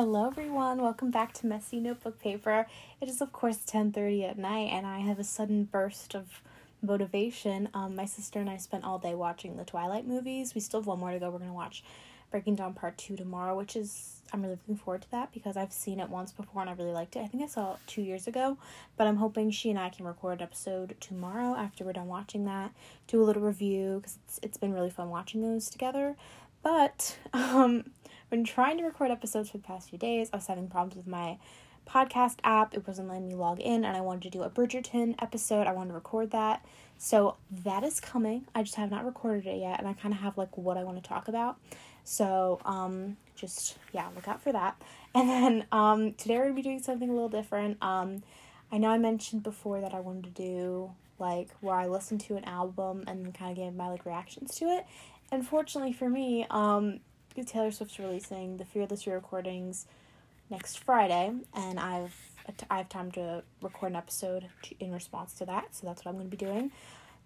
Hello everyone, welcome back to Messy Notebook Paper. It is of course 10:30 at night and I have a sudden burst of motivation. My sister and I spent all day watching the Twilight movies. We still have one more to go. We're going to watch Breaking Dawn Part 2 tomorrow, which is, I'm really looking forward to that because I've seen it once before and I really liked it. I think I saw it 2 years ago, but I'm hoping she and I can record an episode tomorrow after we're done watching that, do a little review because it's been really fun watching those together. But, been trying to record episodes for the past few days. I was having problems with my podcast app. It wasn't letting me log in, and I wanted to do a Bridgerton episode. I wanted to record that. So that is coming. I just have not recorded it yet, and I kind of have, like, what I want to talk about. So, look out for that. And then, today we're going to be doing something a little different. I know I mentioned before that I wanted to do, like, where I listened to an album and kind of gave my, like, reactions to it. Unfortunately for me, Taylor Swift's releasing The Fearless Re-Recordings next Friday, and I have time to record an episode in response to that, so that's what I'm going to be doing.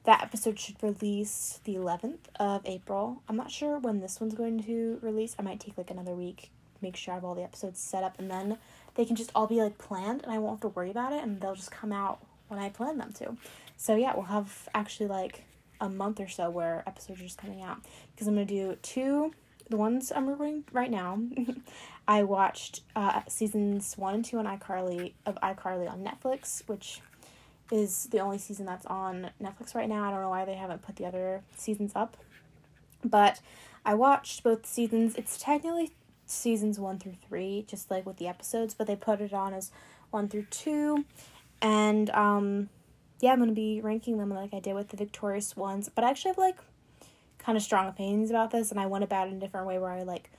That episode should release the 11th of April. I'm not sure when this one's going to release. I might take, like, another week, make sure I have all the episodes set up, and then they can just all be, like, planned, and I won't have to worry about it, and they'll just come out when I plan them to. So, yeah, we'll have actually, like, a month or so where episodes are just coming out, because I'm going to do the ones I'm recording right now. I watched seasons 1 and 2 on iCarly on Netflix, which is the only season that's on Netflix right now. I don't know why they haven't put the other seasons up, but I watched both seasons. It's technically seasons 1 through 3, just like with the episodes, but they put it on as 1 through 2, and I'm gonna be ranking them like I did with the Victorious ones, but I actually have, like, kind of strong opinions about this, and I went about it in a different way where I, like,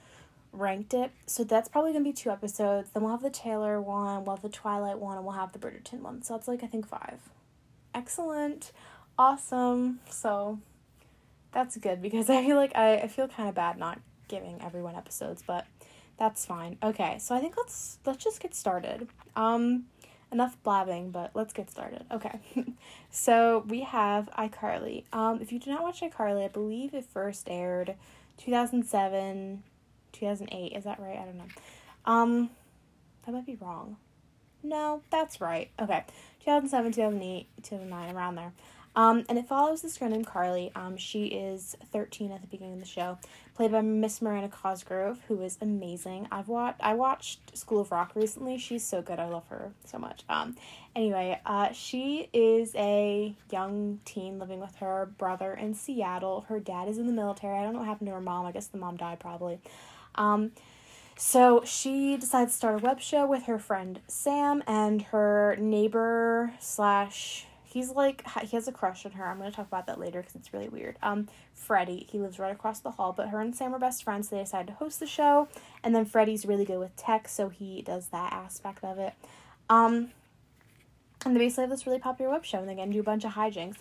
ranked it. So that's probably gonna be 2 episodes. Then we'll have the Taylor one, we'll have the Twilight one, and we'll have the Bridgerton one. So that's, like, I think 5. Excellent. Awesome. So that's good because I feel like I feel kind of bad not giving everyone episodes, but that's fine. Okay, so I think let's just get started. Enough blabbing, but let's get started. Okay, so we have iCarly. If you did not watch iCarly, I believe it first aired 2007, 2008. Is that right? I don't know. I might be wrong. No, that's right. Okay, 2007, 2008, 2009, around there. And it follows this girl named Carly. She is 13 at the beginning of the show, played by Miss Miranda Cosgrove, who is amazing. I watched School of Rock recently. She's so good. I love her so much. She is a young teen living with her brother in Seattle. Her dad is in the military. I don't know what happened to her mom. I guess the mom died probably. So she decides to start a web show with her friend Sam and her neighbor / he's, like, he has a crush on her. I'm going to talk about that later because it's really weird. Freddie, he lives right across the hall, but her and Sam are best friends, so they decide to host the show, and then Freddie's really good with tech, so he does that aspect of it. And they basically have this really popular web show, and they're going to do a bunch of hijinks.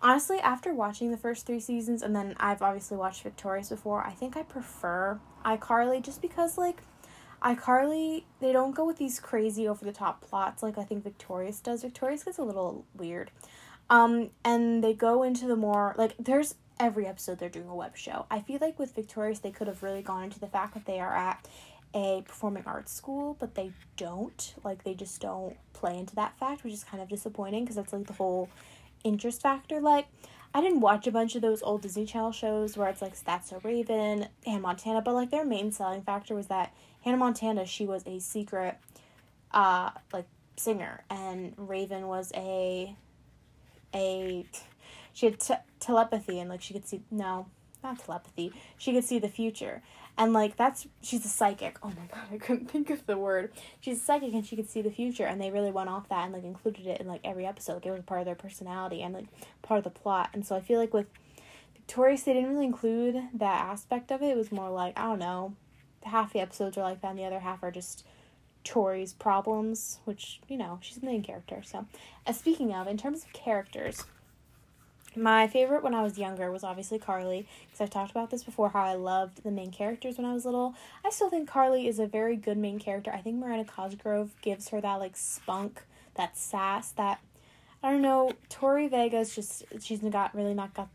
Honestly, after watching the first 3 seasons, and then I've obviously watched Victorious before, I think I prefer iCarly just because, like, iCarly, they don't go with these crazy over-the-top plots like I think Victorious does. Victorious gets a little weird. And they go into the more, like, there's every episode they're doing a web show. I feel like with Victorious, they could have really gone into the fact that they are at a performing arts school, but they don't. Like, they just don't play into that fact, which is kind of disappointing because that's, like, the whole interest factor. Like, I didn't watch a bunch of those old Disney Channel shows where it's, like, That's So Raven, Hannah Montana, but, like, their main selling factor was that Hannah Montana, she was a secret, singer, and Raven was she had telepathy, and, like, she could see, no, not telepathy, she could see the future, and, like, she's a psychic, oh my god, I couldn't think of the word, she's a psychic, and she could see the future, and they really went off that, and, like, included it in, like, every episode, like, it was part of their personality, and, like, part of the plot, and so I feel like with Victorious, they didn't really include that aspect of it. It was more like, I don't know, half the episodes are like that, and the other half are just Tori's problems, which, you know, she's the main character, so. Speaking of, in terms of characters, my favorite when I was younger was obviously Carly, because I've talked about this before, how I loved the main characters when I was little. I still think Carly is a very good main character. I think Miranda Cosgrove gives her that, like, spunk, that sass, that, I don't know, Tori Vega's just, she's got, really not got,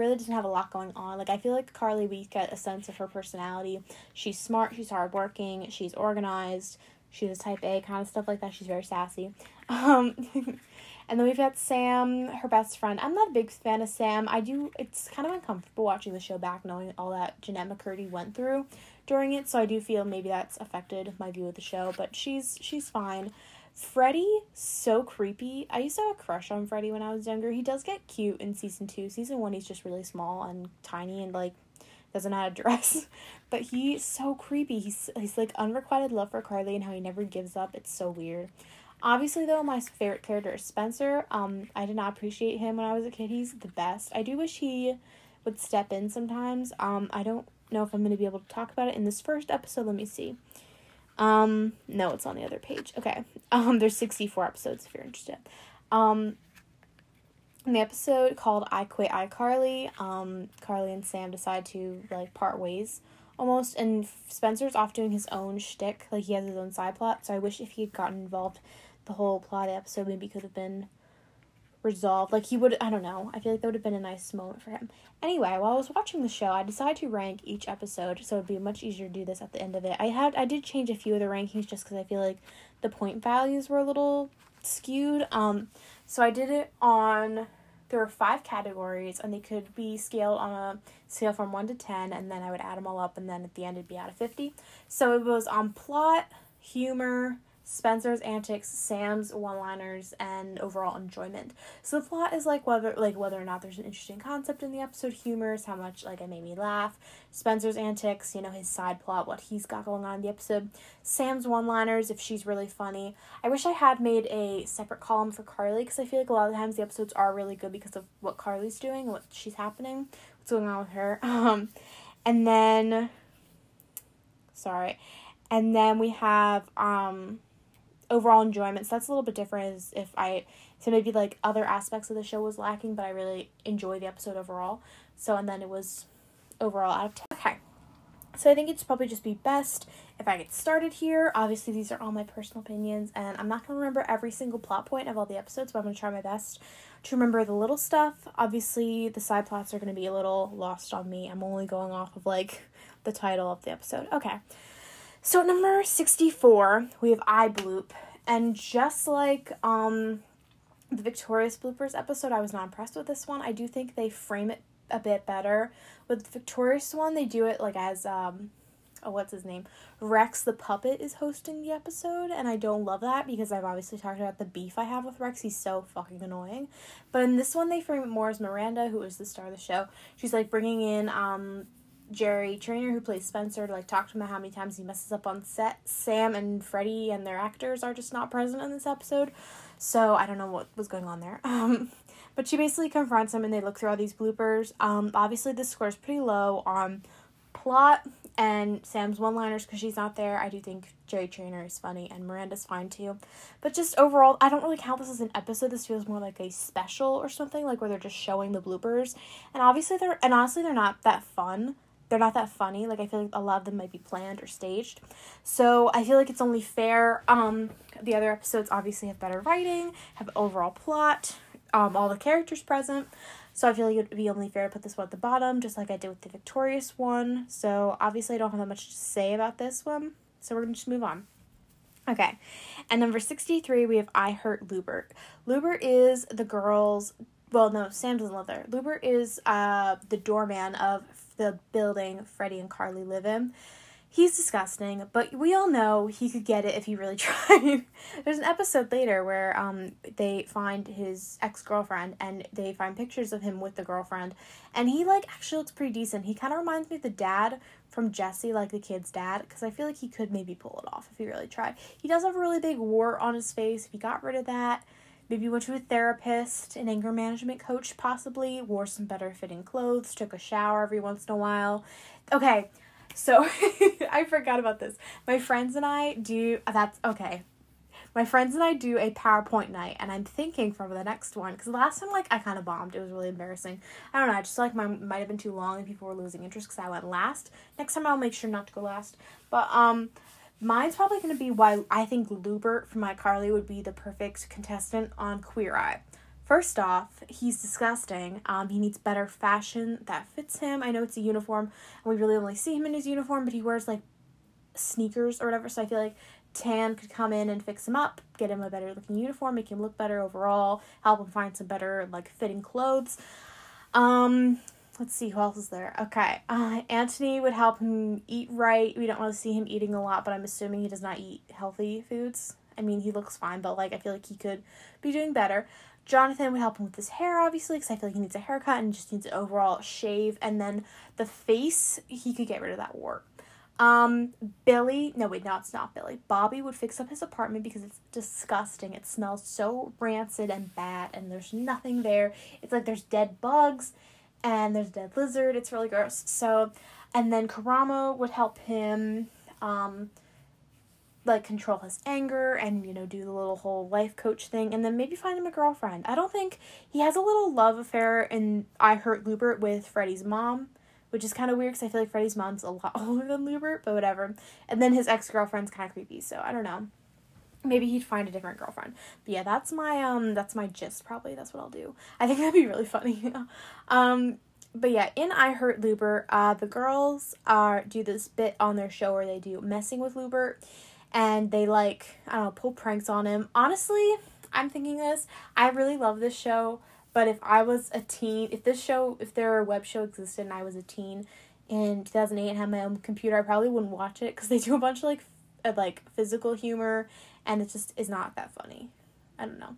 really doesn't have a lot going on. Like, I feel like Carly, we get a sense of her personality. She's smart, she's hardworking, she's organized, she's a type A, kind of stuff like that. She's very sassy. And then we've got Sam, her best friend. I'm not a big fan of Sam. It's kind of uncomfortable watching the show back, knowing all that Jeanette McCurdy went through during it, so I do feel maybe that's affected my view of the show, but she's fine. Freddie, so creepy. I used to have a crush on Freddie when I was younger. He does get cute in season 2. Season 1, he's just really small and tiny and, like, doesn't know how to dress. But he's so creepy. He's like, unrequited love for Carly and how he never gives up. It's so weird. Obviously, though, my favorite character is Spencer. I did not appreciate him when I was a kid. He's the best. I do wish he would step in sometimes. I don't know if I'm going to be able to talk about it in this first episode. Let me see. No, it's on the other page. Okay. There's 64 episodes if you're interested. In the episode called I Quit iCarly, Carly and Sam decide to, like, part ways almost, and Spencer's off doing his own shtick. Like, he has his own side plot, so I wish if he had gotten involved, the whole plot episode maybe could have been resolved. Like, he would, I don't know, I feel like that would have been a nice moment for him. Anyway, while I was watching the show, I decided to rank each episode, so it'd be much easier to do this at the end of it. I did change a few of the rankings just because I feel like the point values were a little skewed. So I did it on, there were 5 categories, and they could be scaled on a scale from 1 to 10, and then I would add them all up, and then at the end it'd be out of 50. So it was on plot, humor, Spencer's antics, Sam's one-liners, and overall enjoyment. So the plot is, like, whether or not there's an interesting concept in the episode. Humor is how much, like, it made me laugh. Spencer's antics, you know, his side plot, what he's got going on in the episode. Sam's one-liners, if she's really funny. I wish I had made a separate column for Carly, because I feel like a lot of the times the episodes are really good because of what Carly's doing, what she's happening, what's going on with her. And then we have, overall enjoyment, so that's a little bit different, as if I, so maybe, like, other aspects of the show was lacking, but I really enjoyed the episode overall. So, and then it was overall out of 10. Okay, so I think it's probably just be best if I get started here. Obviously, these are all my personal opinions, and I'm not going to remember every single plot point of all the episodes, but I'm going to try my best to remember the little stuff. Obviously, the side plots are going to be a little lost on me. I'm only going off of, like, the title of the episode. Okay. So at number 64, we have I Bloop, and just like the Victorious bloopers episode, I was not impressed with this one. I do think they frame it a bit better. With the Victorious one, they do it, like, as, what's his name? Rex the puppet is hosting the episode, and I don't love that because I've obviously talked about the beef I have with Rex. He's so fucking annoying. But in this one, they frame it more as Miranda, who is the star of the show. She's, like, bringing in, Jerry Trainor, who plays Spencer, to, like, talk to him about how many times he messes up on set. Sam and Freddie and their actors are just not present in this episode, so I don't know what was going on there. But she basically confronts him, and they look through all these bloopers. Obviously, this score is pretty low on plot and Sam's one-liners because she's not there. I do think Jerry Trainor is funny, and Miranda's fine too. But just overall, I don't really count this as an episode. This feels more like a special or something, like, where they're just showing the bloopers. And obviously, honestly, they're not that fun. They're not that funny. Like, I feel like a lot of them might be planned or staged. So I feel like it's only fair. The other episodes obviously have better writing, have overall plot, all the characters present. So I feel like it would be only fair to put this one at the bottom, just like I did with the Victorious one. So obviously I don't have that much to say about this one. So we're going to just move on. Okay. And number 63, we have I Hurt Lewbert. Lewbert is the girls... Well, no, Sam doesn't live there. Lewbert is the doorman of the building Freddie and Carly live in. He's disgusting, but we all know he could get it if he really tried. There's an episode later where they find his ex-girlfriend, and they find pictures of him with the girlfriend, and he, like, actually looks pretty decent. He kind of reminds me of the dad from Jesse, like, the kid's dad, because I feel like he could maybe pull it off if he really tried. He does have a really big wart on his face. If he got rid of that, maybe went to a therapist, an anger management coach possibly, wore some better fitting clothes, took a shower every once in a while. Okay, so I forgot about this. My friends and I do a PowerPoint night, and I'm thinking for the next one, because the last time, like, I kind of bombed. It was really embarrassing. I don't know, I just feel like mine might have been too long and people were losing interest because I went last. Next time I'll make sure not to go last. But, mine's probably going to be why I think Lewbert from iCarly would be the perfect contestant on Queer Eye. First off, he's disgusting. He needs better fashion that fits him. I know it's a uniform, and we really only see him in his uniform, but he wears, like, sneakers or whatever, so I feel like Tan could come in and fix him up, get him a better-looking uniform, make him look better overall, help him find some better, like, fitting clothes. Let's see, who else is there? Okay, Anthony would help him eat right. We don't really see him eating a lot, but I'm assuming he does not eat healthy foods. I mean, he looks fine, but, like, I feel like he could be doing better. Jonathan would help him with his hair, obviously, because I feel like he needs a haircut and just needs an overall shave. And then the face, he could get rid of that wart. It's not Billy. Bobby would fix up his apartment because it's disgusting. It smells so rancid and bad, and there's nothing there. It's like there's dead bugs, and there's a dead lizard. It's really gross. So, and then Karamo would help him, control his anger and, do the little whole life coach thing, and then maybe find him a girlfriend. I don't think he has a little love affair in I Hurt Lewbert with Freddie's mom, which is kind of weird because I feel like Freddie's mom's a lot older than Lewbert, but whatever. And then his ex-girlfriend's kind of creepy, so I don't know. Maybe he'd find a different girlfriend. But yeah, that's my gist, probably. That's what I'll do. I think that'd be really funny. But yeah, in I Hurt Lewbert, the girls do this bit on their show where they do messing with Lewbert, and they, pull pranks on him. Honestly, I'm thinking this, I really love this show. But if I was a teen, if their web show existed and I was a teen in 2008 and had my own computer, I probably wouldn't watch it because they do a bunch of, physical humor, and it just is not that funny. I don't know.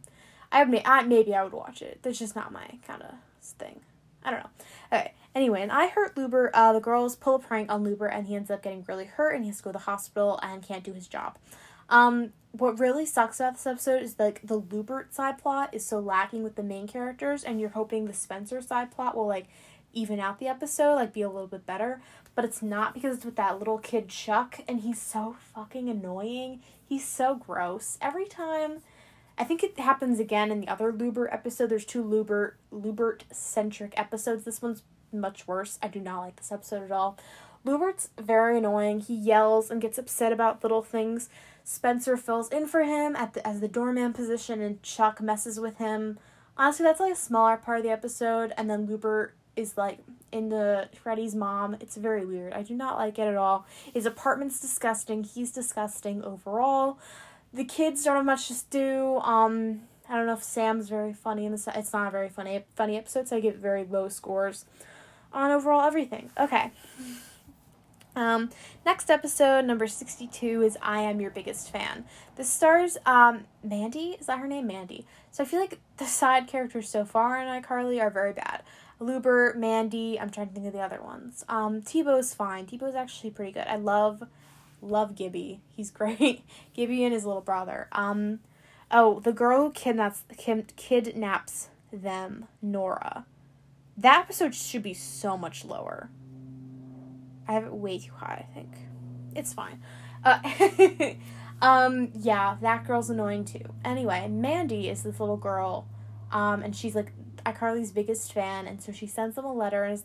Maybe I would watch it. That's just not my kind of thing. I don't know. Okay. Anyway, in I Hurt Lewbert, the girls pull a prank on Lewbert, and he ends up getting really hurt, and he has to go to the hospital and can't do his job. What really sucks about this episode is, the Lewbert side plot is so lacking with the main characters, and you're hoping the Spencer side plot will, even out the episode, be a little bit better, but it's not because it's with that little kid Chuck, and he's so fucking annoying. He's so gross. Every time, I think it happens again in the other Lewbert episode. There's two Lewbert-centric episodes. This one's much worse. I do not like this episode at all. Lewbert's very annoying. He yells and gets upset about little things. Spencer fills in for him as the doorman position, and Chuck messes with him. Honestly, that's a smaller part of the episode, and then Lewbert is into Freddy's mom. It's very weird. I do not like it at all. His apartment's disgusting. He's disgusting overall. The kids don't have much to do. I don't know if Sam's very funny in this. It's not a very funny episode, so I give very low scores on overall everything. Okay. Next episode, number 62, is I Am Your Biggest Fan. This stars, Mandy? Is that her name? Mandy. So I feel like the side characters so far in iCarly are very bad. Lewbert, Mandy, I'm trying to think of the other ones. Tebow's fine. Tebow's actually pretty good. I love Gibby. He's great. Gibby and his little brother. The girl who kidnaps them, Nora. That episode should be so much lower. I have it way too high, I think. It's fine. Yeah, that girl's annoying too. Anyway, Mandy is this little girl, and she's, iCarly's biggest fan, and so she sends them an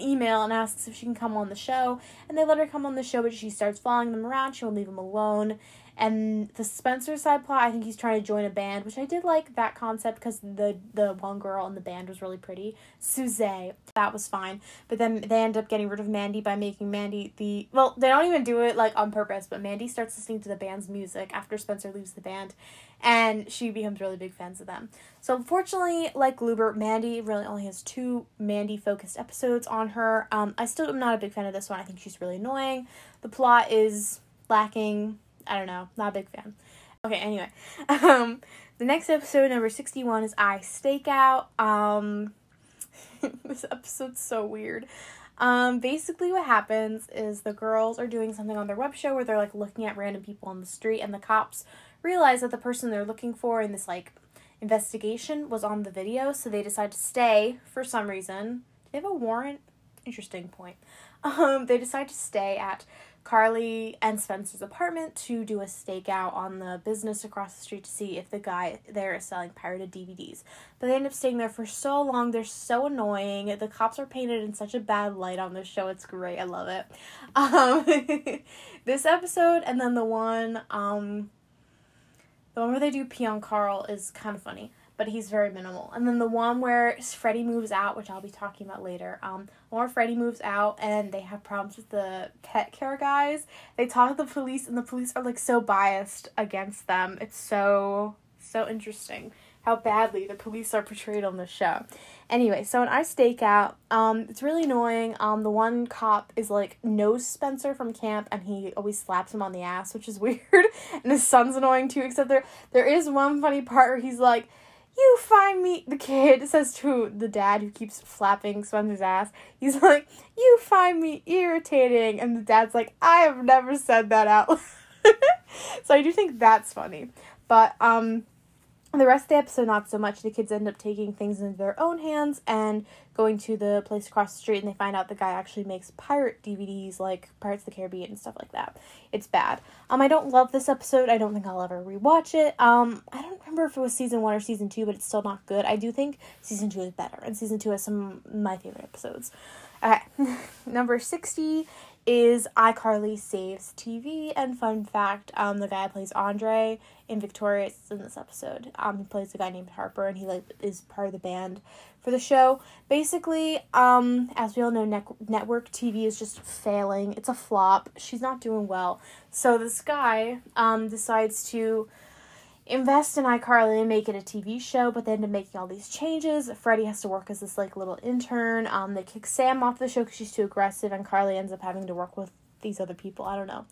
email, and asks if she can come on the show, and they let her come on the show, but she starts following them around, she won't leave them alone, and the Spencer side plot, I think he's trying to join a band, which I did like that concept, because the one girl in the band was really pretty, Suzette, that was fine, but then they end up getting rid of Mandy by making Mandy they don't even do it, on purpose, but Mandy starts listening to the band's music after Spencer leaves the band, and she becomes really big fans of them. So unfortunately, Lewbert, Mandy really only has two Mandy-focused episodes on her. I still am not a big fan of this one. I think she's really annoying. The plot is lacking. I don't know. Not a big fan. Okay, anyway. The next episode, number 61, is I Stakeout. This episode's so weird. Basically what happens is the girls are doing something on their web show where they're, looking at random people on the street, and the cops realize that the person they're looking for in this, investigation was on the video, so they decide to stay for some reason. Do they have a warrant? Interesting point. They decide to stay at Carly and Spencer's apartment to do a stakeout on the business across the street to see if the guy there is selling pirated DVDs. But they end up staying there for so long. They're so annoying. The cops are painted in such a bad light on this show. It's great. I love it. This episode and then the one where they do pee on Carl is kind of funny. but he's very minimal. And then the one where Freddie moves out, which I'll be talking about later, or Freddie moves out and they have problems with the pet care guys. They talk to the police and the police are like so biased against them. It's so interesting how badly the police are portrayed on the show. Anyway, so in I Stakeout, it's really annoying. The one cop is, like, knows Spencer from camp, and he always slaps him on the ass, which is weird. And his son's annoying, too, except there is one funny part where he's like, "You find me," the kid says to the dad who keeps flapping Spencer's ass, he's like, "You find me irritating," and the dad's like, "I have never said that out loud." So I do think that's funny. But, the rest of the episode, not so much. The kids end up taking things into their own hands and going to the place across the street, and they find out the guy actually makes pirate DVDs, like Pirates of the Caribbean and stuff like that. It's bad. I don't love this episode. I don't think I'll ever rewatch it. I don't remember if it was season 1 or season 2, but it's still not good. I do think season 2 is better, and season 2 has some of my favorite episodes. Okay, number 60 is iCarly Saves TV, and fun fact, the guy plays Andre in Victorious in this episode. He plays a guy named Harper, and he, like, is part of the band for the show. Basically, as we all know, network TV is just failing. It's a flop. She's not doing well. So this guy, decides to invest in iCarly and make it a TV show, but they end up making all these changes. Freddie has to work as this, like, little intern. They kick Sam off the show because she's too aggressive, and Carly ends up having to work with these other people. I don't know.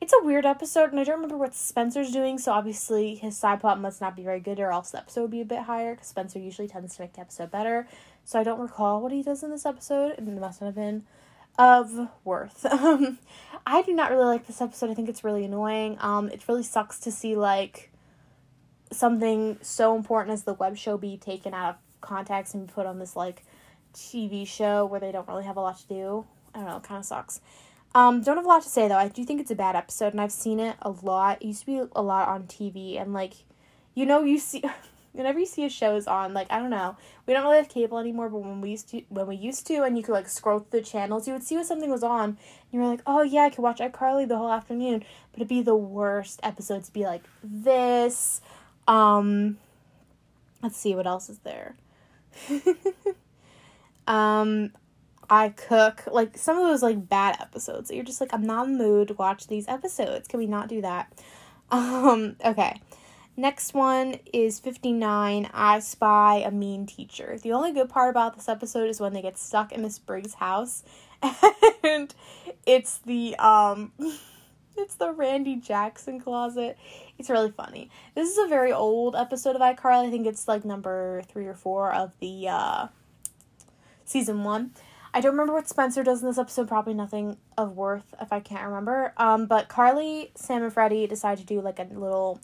It's a weird episode, and I don't remember what Spencer's doing, so obviously his side plot must not be very good, or else the episode would be a bit higher, because Spencer usually tends to make the episode better. So I don't recall what he does in this episode. It must not have been of worth. I do not really like this episode. I think it's really annoying. It really sucks to see, like, something so important as the web show be taken out of context and put on this, like, TV show where they don't really have a lot to do. I don't know, it kind of sucks. Don't have a lot to say, though. I do think it's a bad episode, and I've seen it a lot. It used to be a lot on TV, and, like, you know, you see, whenever you see a show is on, like, I don't know, we don't really have cable anymore, but when we used to, and you could, like, scroll through the channels, you would see what something was on, and you were like, oh, yeah, I could watch iCarly the whole afternoon, but it'd be the worst episodes. It'd be, like, this. Let's see, what else is there? I Cook, like, some of those, like, bad episodes that you're just like, I'm not in the mood to watch these episodes. Can we not do that? Okay. Next one is 59, I Spy a Mean Teacher. The only good part about this episode is when they get stuck in Miss Briggs' house, and it's the, it's the Randy Jackson closet. It's really funny. This is a very old episode of iCarly. I think it's, like, number 3 or 4 of the, season 1. I don't remember what Spencer does in this episode. Probably nothing of worth if I can't remember. But Carly, Sam, and Freddie decide to do, like, a little,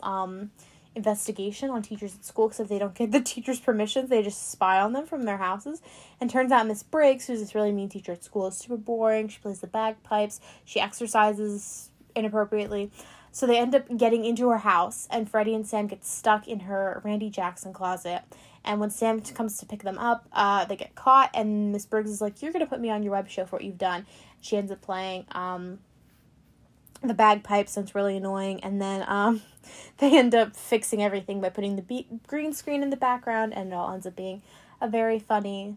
investigation on teachers at school, because if they don't get the teachers' permissions, they just spy on them from their houses. And turns out Miss Briggs, who's this really mean teacher at school, is super boring. She plays the bagpipes. She exercises inappropriately, so they end up getting into her house, and Freddie and Sam get stuck in her Randy Jackson closet, and when Sam comes to pick them up, they get caught, and Miss Briggs is like, you're gonna put me on your web show for what you've done. She ends up playing the bagpipes, and it's really annoying, and then they end up fixing everything by putting the green screen in the background, and it all ends up being a very funny,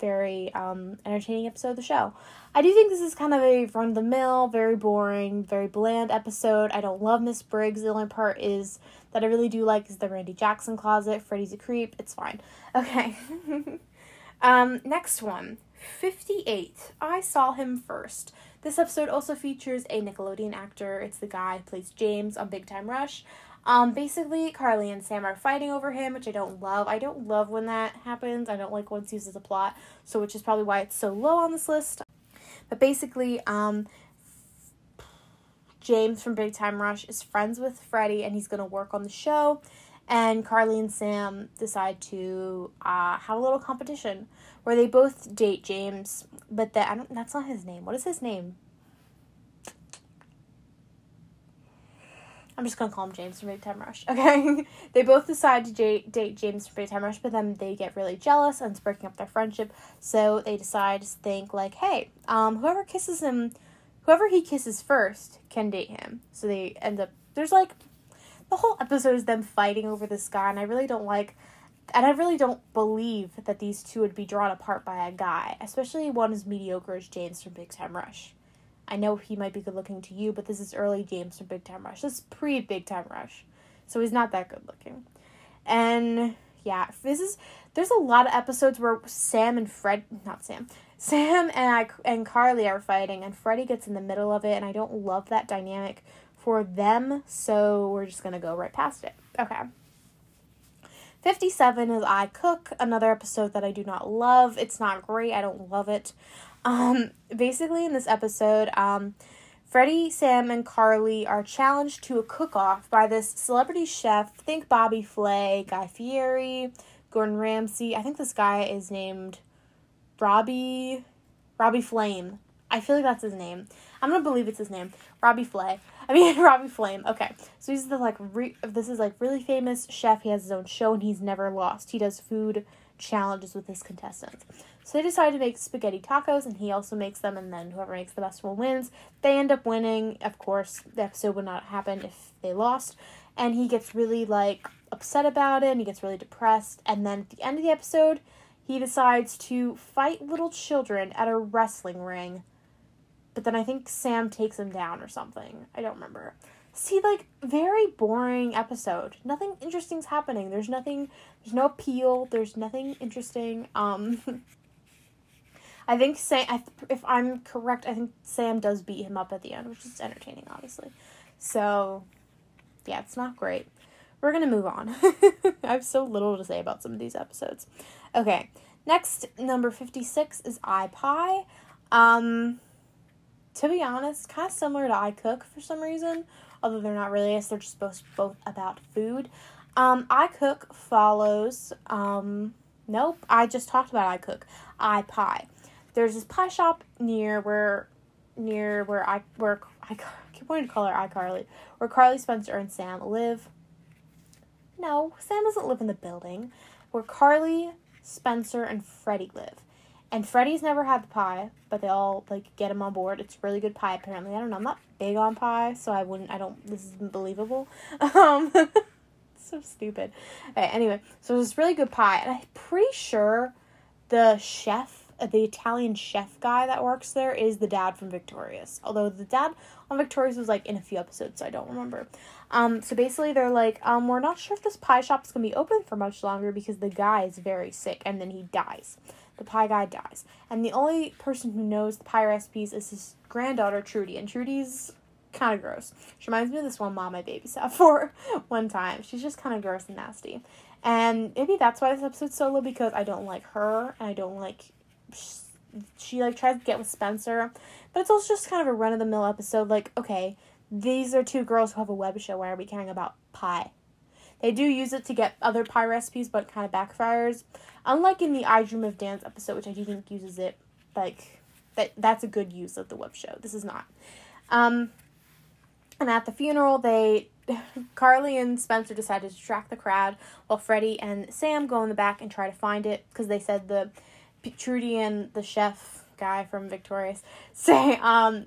very entertaining episode of the show. I do think this is kind of a run-of-the-mill, very boring, very bland episode. I don't love Miss Briggs. The only part is that I really do like is the Randy Jackson closet. Freddie's a creep. It's fine. Okay. Next one. 58. I Saw Him First. This episode also features a Nickelodeon actor. It's the guy who plays James on Big Time Rush. Basically, Carly and Sam are fighting over him, which I don't love. I don't love when that happens. I don't like when it's used as a plot, so which is probably why it's so low on this list. But basically, James from Big Time Rush is friends with Freddie, and he's going to work on the show. And Carly and Sam decide to have a little competition where they both date James, but that's not his name. What is his name? I'm just going to call him James from Big Time Rush, okay? They both decide to date James from Big Time Rush, but then they get really jealous and it's breaking up their friendship, so they decide to think, like, hey, whoever he kisses first can date him. So they end up, there's, like, the whole episode is them fighting over this guy, and I really don't like And I really don't believe that these two would be drawn apart by a guy, especially one as mediocre as James from Big Time Rush. I know he might be good-looking to you, but this is early James from Big Time Rush. This is pre-Big Time Rush, so he's not that good-looking. And, yeah, there's a lot of episodes where Sam and Carly are fighting, and Freddie gets in the middle of it, and I don't love that dynamic for them, so we're just gonna go right past it. Okay. 57 is I Cook, another episode that I do not love. It's not great. I don't love it. Basically, in this episode, Freddie, Sam, and Carly are challenged to a cook-off by this celebrity chef. Think Bobby Flay, Guy Fieri, Gordon Ramsay. I think this guy is named Robbie Flame. I feel like that's his name. I'm gonna believe it's his name. Robbie Flame. Okay. So he's this is really famous chef. He has his own show and he's never lost. He does food challenges with his contestants. So they decide to make spaghetti tacos and he also makes them, and then whoever makes the best one wins. They end up winning. Of course, the episode would not happen if they lost. And he gets really upset about it and he gets really depressed. And then at the end of the episode, he decides to fight little children at a wrestling ring. But then I think Sam takes him down or something. I don't remember. See, very boring episode. Nothing interesting's happening. There's no appeal. There's nothing interesting. I think Sam, if I'm correct, I think Sam does beat him up at the end, which is entertaining, obviously. So, yeah, it's not great. We're gonna move on. I have so little to say about some of these episodes. Okay, next, number 56 is iPie. To be honest, kind of similar to iCook for some reason, although they're not really, they're just both about food. iCook follows, I just talked about iCook, iPie. There's this pie shop near where I keep wanting to call her iCarly, where Carly, Spencer, and Sam live. No, Sam doesn't live in the building, where Carly, Spencer, and Freddie live. And Freddie's never had the pie, but they all, get him on board. It's really good pie, apparently. I don't know. I'm not big on pie, so this is unbelievable. So stupid. Okay, anyway, so there's this really good pie. And I'm pretty sure the Italian chef guy that works there is the dad from Victorious. Although the dad on Victorious was, in a few episodes, so I don't remember. So basically they're we're not sure if this pie shop's gonna be open for much longer because the guy is very sick and then he dies. The pie guy dies. And the only person who knows the pie recipes is his granddaughter, Trudy. And Trudy's kind of gross. She reminds me of this one mom I babysat for one time. She's just kind of gross and nasty. And maybe that's why this episode's solo, because I don't like her. And I don't like... She, tries to get with Spencer. But it's also just kind of a run-of-the-mill episode. Okay, these are two girls who have a web show. Why are we caring about pie? They do use it to get other pie recipes, but it kind of backfires. Unlike in the I Dream of Dance episode, which I do think uses it, that's a good use of the web show. This is not. And at the funeral, Carly and Spencer decide to distract the crowd, while Freddie and Sam go in the back and try to find it, because they said Trudy and the chef guy from Victorious say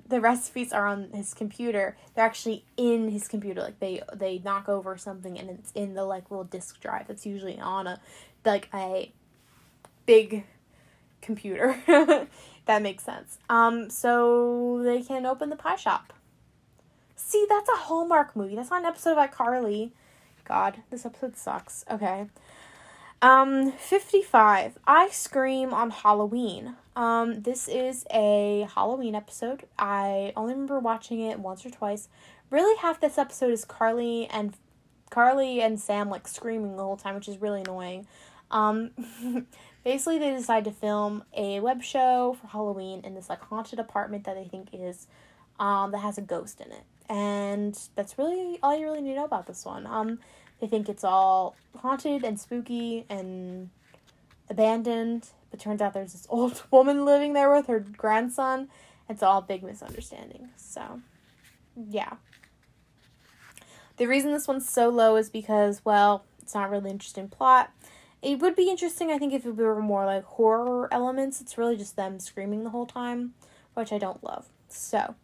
the recipes are on his computer. They're actually in his computer. They knock over something and it's in the little disk drive that's usually on a big computer. That makes sense. So they can open the pie shop. See, that's a Hallmark movie. That's not an episode of iCarly. God, this episode sucks. Okay. 55, I Scream on Halloween. This is a Halloween episode. I only remember watching it once or twice. Really, half this episode is Carly and Sam, screaming the whole time, which is really annoying. Basically, they decide to film a web show for Halloween in this, haunted apartment that they think is, that has a ghost in it. And that's really all you really need to know about this one. They think it's all haunted and spooky and abandoned, but turns out there's this old woman living there with her grandson. It's all a big misunderstanding. So, yeah. The reason this one's so low is because, it's not a really interesting plot. It would be interesting, I think, if it were more, horror elements. It's really just them screaming the whole time, which I don't love. So,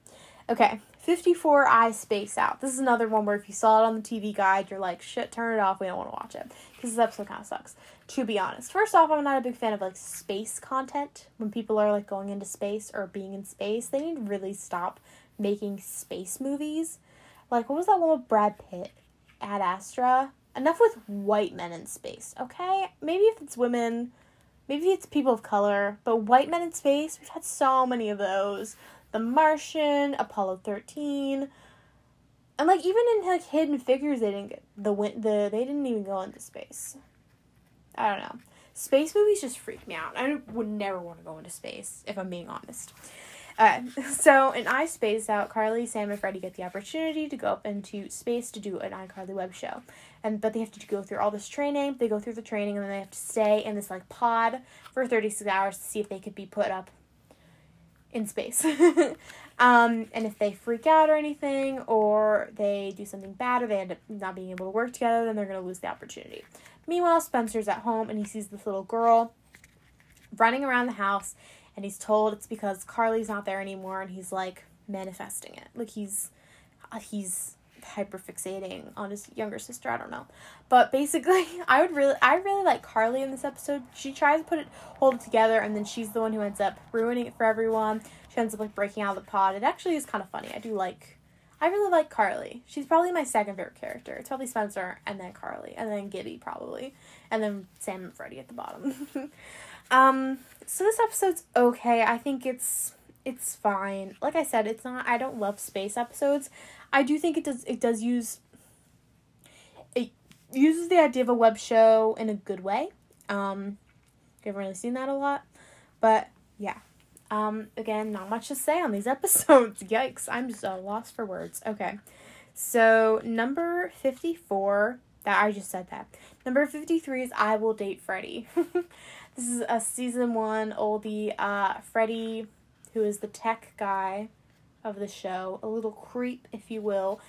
okay. 54 Eyes Space Out. This is another one where if you saw it on the TV guide, you're like, shit, turn it off. We don't want to watch it. Because this episode kind of sucks, to be honest. First off, I'm not a big fan of, like, space content. When people are, like, going into space or being in space, they need to really stop making space movies. Like, what was that one with Brad Pitt? Ad Astra? Enough with white men in space, okay? Maybe if it's women, maybe it's people of color, but white men in space, we've had so many of those. The Martian, Apollo 13, and like even in like Hidden Figures, they didn't get they didn't even go into space. I don't know. Space movies just freak me out. I would never want to go into space if I'm being honest. So in I Spaced Out, Carly, Sam, and Freddie get the opportunity to go up into space to do an iCarly web show, but they have to go through all this training. They go through the training and then they have to stay in this like pod for 36 hours to see if they could be put up in space. And if they freak out or anything, or they do something bad, or they end up not being able to work together, then they're going to lose the opportunity. Meanwhile, Spencer's at home, and he sees this little girl running around the house, and he's told it's because Carly's not there anymore, and he's, like, manifesting it. Like, he's hyperfixating on his younger sister. I don't know. But basically, I really like Carly in this episode. She tries to hold it together, and then she's the one who ends up ruining it for everyone. She ends up like breaking out of the pod. It actually is kind of funny. I really like Carly. She's probably my second favorite character. It's probably Spencer, and then Carly, and then Gibby probably, and then Sam and Freddie at the bottom. So this episode's okay. I think it's fine. Like I said, it's not, I don't love space episodes. I do think it uses the idea of a web show in a good way. I haven't really seen that a lot, but yeah. Again, not much to say on these episodes. Yikes. I'm just lost for words. Okay. So number 54, that I just said that. Number 53 is I Will Date Freddie. This is a season 1 oldie. Freddie, who is the tech guy of the show, a little creep, if you will.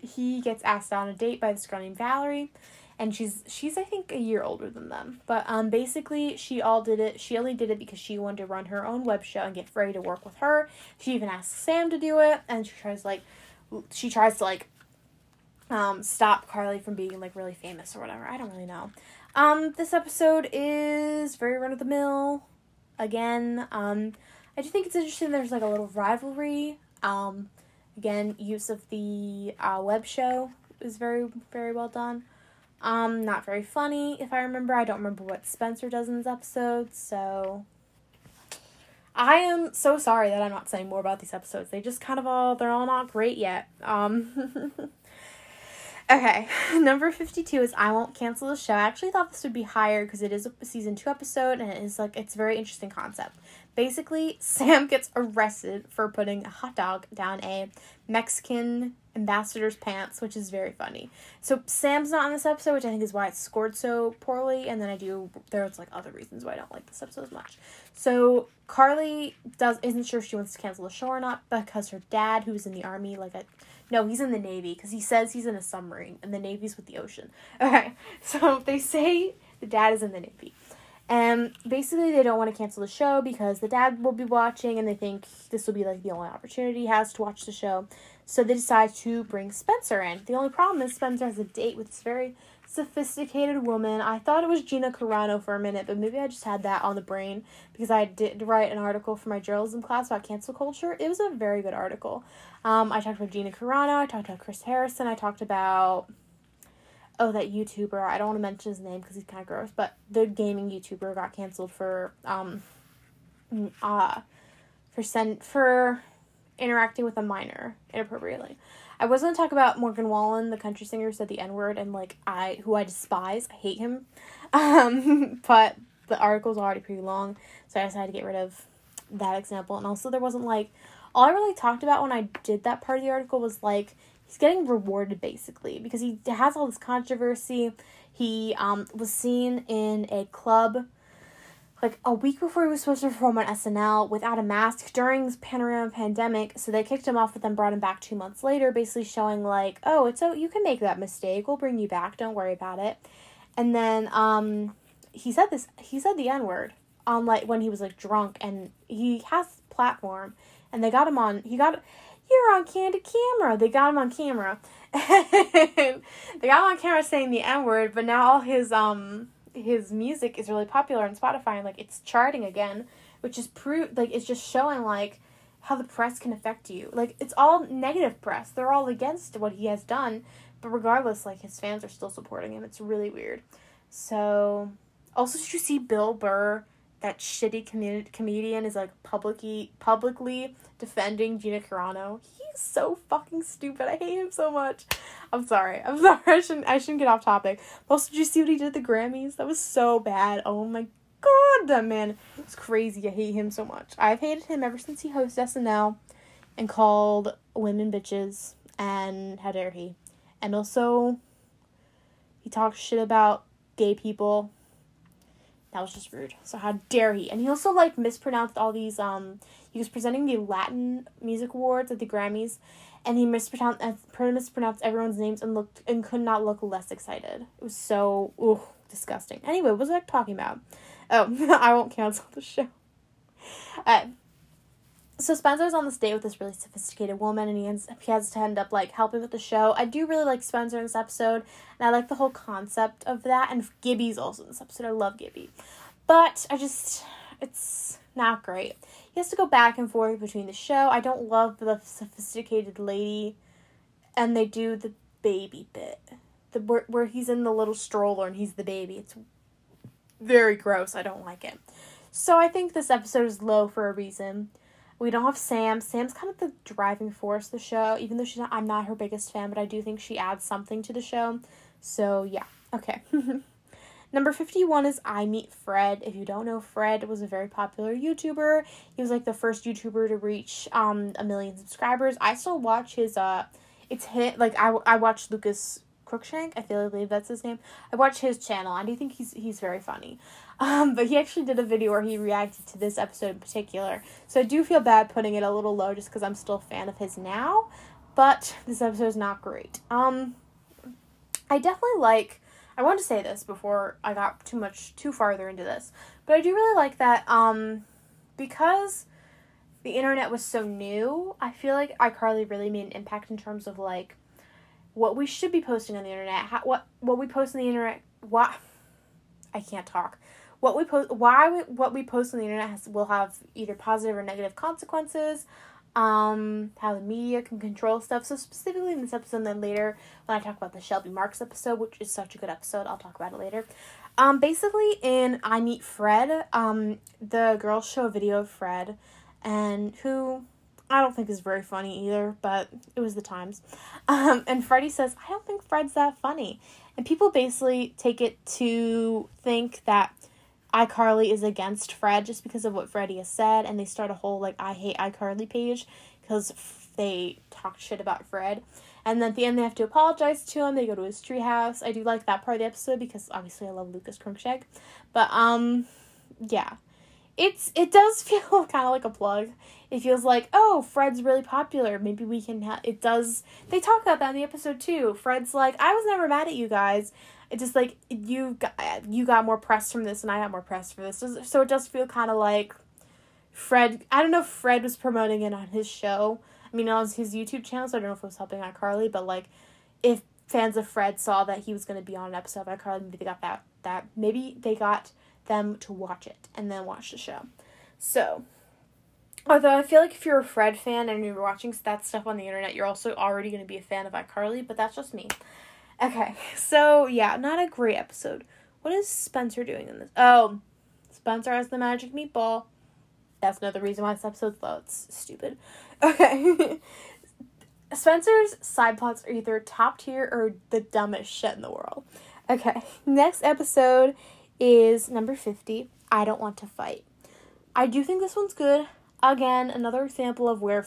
He gets asked on a date by this girl named Valerie, and she's I think a year older than them. But basically she only did it because she wanted to run her own web show and get Freddie to work with her. She even asks Sam to do it, and she tries to stop Carly from being like really famous or whatever. I don't really know. This episode is very run of the mill. Again, I do think it's interesting there's like a little rivalry. Again, use of the web show is very, very well done. Not very funny, if I remember. I don't remember what Spencer does in this episode, so I am so sorry that I'm not saying more about these episodes. They just they're all not great yet. Okay, number 52 is I Won't Cancel the Show. I actually thought this would be higher because it is a season 2 episode, and it's a very interesting concept. Basically, Sam gets arrested for putting a hot dog down a Mexican ambassador's pants, which is very funny. So Sam's not on this episode, which I think is why it's scored so poorly, and then there's like other reasons why I don't like this episode as much. So Carly isn't sure if she wants to cancel the show or not because her dad, who's in the army, he's in the Navy, because he says he's in a submarine, and the Navy's with the ocean. Okay, so they say the dad is in the Navy. And basically, they don't want to cancel the show because the dad will be watching, and they think this will be, like, the only opportunity he has to watch the show. So they decide to bring Spencer in. The only problem is Spencer has a date with this very sophisticated woman. I thought it was Gina Carano for a minute, but maybe I just had that on the brain because I did write an article for my journalism class about cancel culture. It was a very good article. I talked about Gina Carano. I talked about Chris Harrison. I talked about... that YouTuber, I don't want to mention his name because he's kind of gross, but the gaming YouTuber got canceled for interacting with a minor inappropriately. I was going to talk about Morgan Wallen, the country singer who said the N-word, and who I despise, I hate him, but the article's already pretty long, so I decided to get rid of that example. And also there wasn't all I really talked about when I did that part of the article was he's getting rewarded, basically, because he has all this controversy. He was seen in a club, a week before he was supposed to perform on SNL without a mask during this pandemic, so they kicked him off, but then brought him back 2 months later, basically showing, you can make that mistake. We'll bring you back. Don't worry about it. And then he said the N-word on, when he was, drunk, and he has platform, and they got him on... you're on candid camera. They got him on camera. And they got him on camera saying the N-word, but now all his music is really popular on Spotify, and, like, it's charting again, which is it's just showing, like, how the press can affect you. Like, it's all negative press. They're all against what he has done, but regardless, like, his fans are still supporting him. It's really weird. So, also, did you see Bill Burr, that shitty comedian, is, like, publicly defending Gina Carano? He's so fucking stupid. I hate him so much. I'm sorry. I shouldn't get off topic. Also, did you see what he did at the Grammys? That was so bad. Oh, my God, that man. It's crazy. I hate him so much. I've hated him ever since he hosted SNL and called women bitches. And how dare he? And also, he talks shit about gay people. That was just rude. So how dare he? And he also, like, mispronounced all these, he was presenting the Latin Music Awards at the Grammys, and he mispronounced everyone's names and could not look less excited. It was so, disgusting. Anyway, what was I talking about? Oh, I won't cancel the show. So Spencer's on this date with this really sophisticated woman, and he has to end up, like, helping with the show. I do really like Spencer in this episode, and I like the whole concept of that, and Gibby's also in this episode. I love Gibby. But it's not great. He has to go back and forth between the show. I don't love the sophisticated lady, and they do the baby bit, where he's in the little stroller and he's the baby. It's very gross. I don't like it. So I think this episode is low for a reason. We don't have Sam. Sam's kind of the driving force of the show, even though I'm not her biggest fan, but I do think she adds something to the show. So, yeah. Okay. Number 51 is I Meet Fred. If you don't know, Fred was a very popular YouTuber. He was, like, the first YouTuber to reach 1 million subscribers. I still watch his, I watch Lucas Cruikshank. I feel like that's his name. I watch his channel. I do think he's very funny. But he actually did a video where he reacted to this episode in particular. So I do feel bad putting it a little low just because I'm still a fan of his now. But this episode is not great. I wanted to say this before I got too farther into this. But I do really like that, because the internet was so new, I feel like iCarly really made an impact in terms of, like, what we should be posting on the internet, what we post on the internet will have either positive or negative consequences, how the media can control stuff. So specifically in this episode, and then later when I talk about the Shelby Marks episode, which is such a good episode, I'll talk about it later. Basically in I Meet Fred, the girls show a video of Fred, and who I don't think is very funny either, but it was the times. And Freddie says, I don't think Fred's that funny. And people basically take it to think that iCarly is against Fred just because of what Freddie has said, and they start a whole, like, I hate iCarly page because they talk shit about Fred. And then at the end, they have to apologize to him. They go to his treehouse. I do like that part of the episode because, obviously, I love Lucas Cruikshank. But, yeah. It does feel kind of like a plug. It feels like, oh, Fred's really popular. Maybe we can it does. They talk about that in the episode too. Fred's like, I was never mad at you guys. It's just like, you got more press from this and I got more press for this. So it does feel kind of like Fred. I don't know if Fred was promoting it on his show. I mean, it was his YouTube channel, so I don't know if it was helping iCarly. But, like, if fans of Fred saw that he was going to be on an episode of iCarly, maybe they got that. Maybe they got them to watch it and then watch the show. So, although I feel like if you're a Fred fan and you're watching that stuff on the internet, you're also already going to be a fan of iCarly, but that's just me. Okay, so yeah, not a great episode. What is Spencer doing in this? Oh, Spencer has the magic meatball. That's another reason why this episode's low. It's stupid. Okay. Spencer's side plots are either top tier or the dumbest shit in the world. Okay, next episode is number 50, I Don't Want to Fight. I do think this one's good. Again, another example of where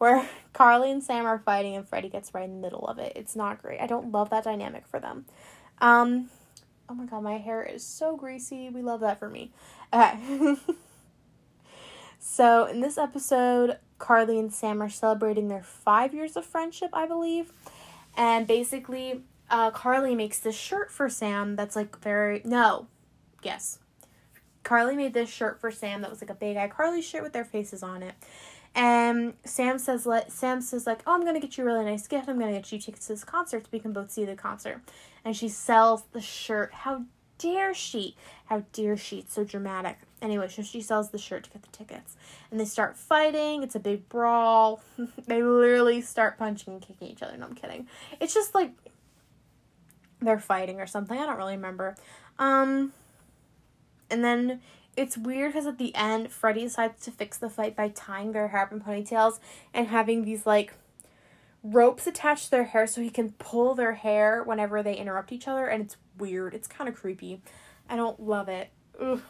where Carly and Sam are fighting and Freddie gets right in the middle of it. It's not great. I don't love that dynamic for them. Oh my God, my hair is so greasy. We love that for me. Okay. So in this episode, Carly and Sam are celebrating their 5 years of friendship, I believe. And basically, Carly makes this shirt for Sam that's, like, Carly made this shirt for Sam that was, like, a big iCarly shirt with their faces on it. Sam says, oh, I'm going to get you a really nice gift. I'm going to get you tickets to this concert so we can both see the concert. And she sells the shirt. How dare she? How dare she? It's so dramatic. Anyway, so she sells the shirt to get the tickets. And they start fighting. It's a big brawl. They literally start punching and kicking each other. No, I'm kidding. It's just like they're fighting or something. I don't really remember. And then it's weird because at the end, Freddie decides to fix the fight by tying their hair up in ponytails and having these, like, ropes attached to their hair so he can pull their hair whenever they interrupt each other. And it's weird. It's kind of creepy. I don't love it. Ugh.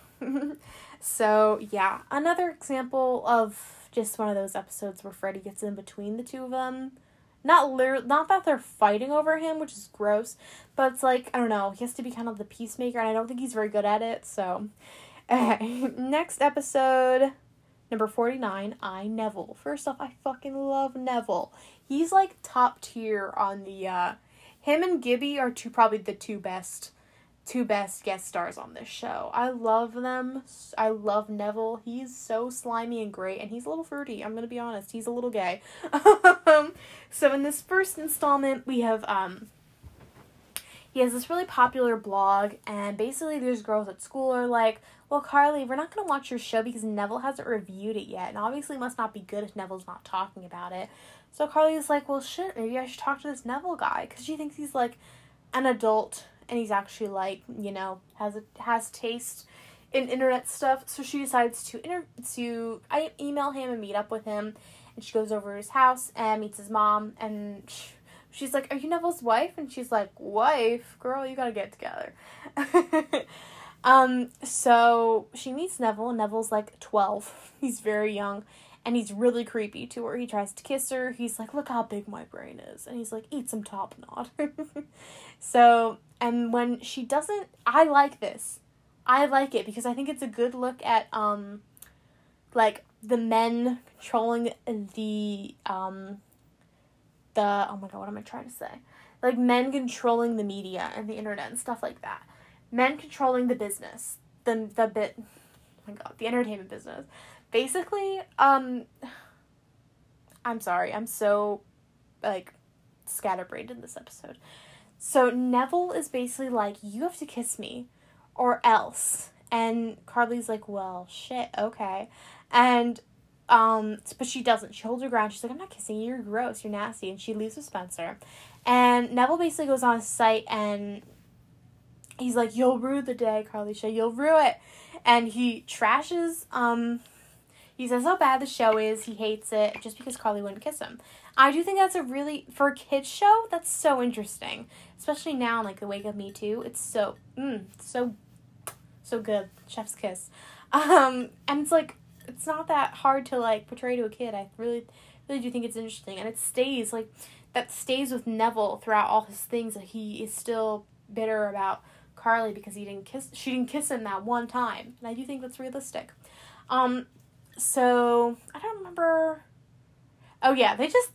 So, yeah. Another example of just one of those episodes where Freddie gets in between the two of them. Not that they're fighting over him, which is gross, but it's like, I don't know, he has to be kind of the peacemaker, and I don't think he's very good at it, so. Next episode, number 49, Neville. First off, I fucking love Neville. He's, like, top tier on the, him and Gibby are probably the two best guest stars on this show. I love them. I love Neville. He's so slimy and great, and he's a little fruity. I'm gonna be honest. He's a little gay. So in this first installment, we have, he has this really popular blog, and basically these girls at school are like, well, Carly, we're not gonna watch your show because Neville hasn't reviewed it yet, and obviously it must not be good if Neville's not talking about it. So Carly's like, well, shit, maybe I should talk to this Neville guy, because she thinks he's, like, an adult, and he's actually, like, you know, has taste in internet stuff. So she decides to email him and meet up with him. And she goes over to his house and meets his mom. And she's like, are you Neville's wife? And she's like, wife? Girl, you gotta get together. So she meets Neville. And Neville's, like, 12. He's very young. And he's really creepy to her. He tries to kiss her. He's like, look how big my brain is. And he's like, eat some top knot. So, and when she doesn't, I like this. I like it because I think it's a good look at, like, the men controlling the, oh my god, what am I trying to say? Like, men controlling the media and the internet and stuff like that. Men controlling the business. The entertainment business. Basically, I'm sorry, I'm so, like, scatterbrained in this episode. So Neville is basically like, you have to kiss me, or else. And Carly's like, well, shit, okay. And, but she doesn't. She holds her ground. She's like, I'm not kissing you, you're gross, you're nasty. And she leaves with Spencer. And Neville basically goes on his site and he's like, you'll rue the day, Carly Shay, you'll rue it. And he trashes, he says how bad the show is, he hates it, just because Carly wouldn't kiss him. I do think that's for a kid's show, that's so interesting. Especially now, like, the Wake Up Me Too, it's so good. Chef's kiss. And it's, like, it's not that hard to, like, portray to a kid. I really, really do think it's interesting. And it stays, like, that stays with Neville throughout all his things, that he is still bitter about Carly because she didn't kiss him that one time. And I do think that's realistic. So, I don't remember. Oh, yeah, they just,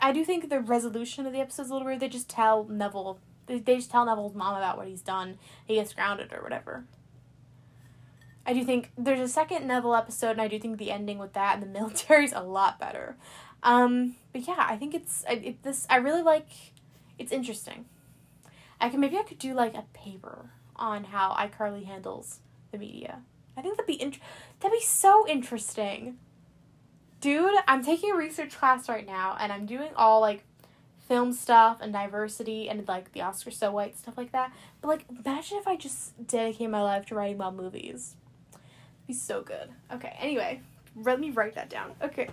I do think the resolution of the episode's a little weird. They just tell Neville, they just tell Neville's mom about what he's done. He gets grounded or whatever. I do think there's a second Neville episode, and I do think the ending with that and the military's a lot better. But yeah, I think I really like, it's interesting. Maybe I could do, like, a paper on how iCarly handles the media. I think that'd be so interesting. Dude, I'm taking a research class right now, and I'm doing all, like, film stuff and diversity and, like, the Oscar So White, stuff like that. But, like, imagine if I just dedicated my life to writing about movies. It'd be so good. Okay, anyway, let me write that down. Okay,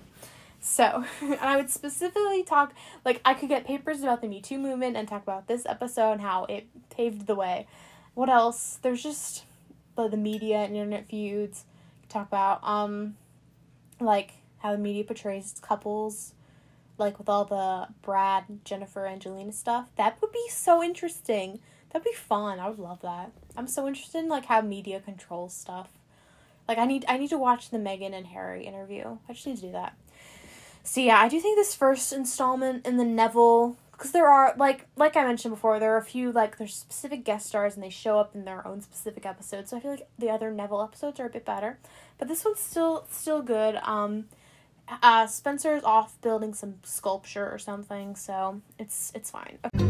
so, and I would specifically talk, like, I could get papers about the Me Too movement and talk about this episode and how it paved the way. What else? There's just the media and internet feuds. Talk about, like, how the media portrays couples, like, with all the Brad, Jennifer, Angelina stuff. That would be so interesting. That'd be fun. I would love that. I'm so interested in, like, how media controls stuff. Like, I need to watch the Meghan and Harry interview. I just need to do that. So, yeah, I do think this first installment in the Neville, because there are, like I mentioned before, there are a few, like, there's specific guest stars, and they show up in their own specific episodes, so I feel like the other Neville episodes are a bit better, but this one's still good. Spencer's off building some sculpture or something, so it's fine. Okay.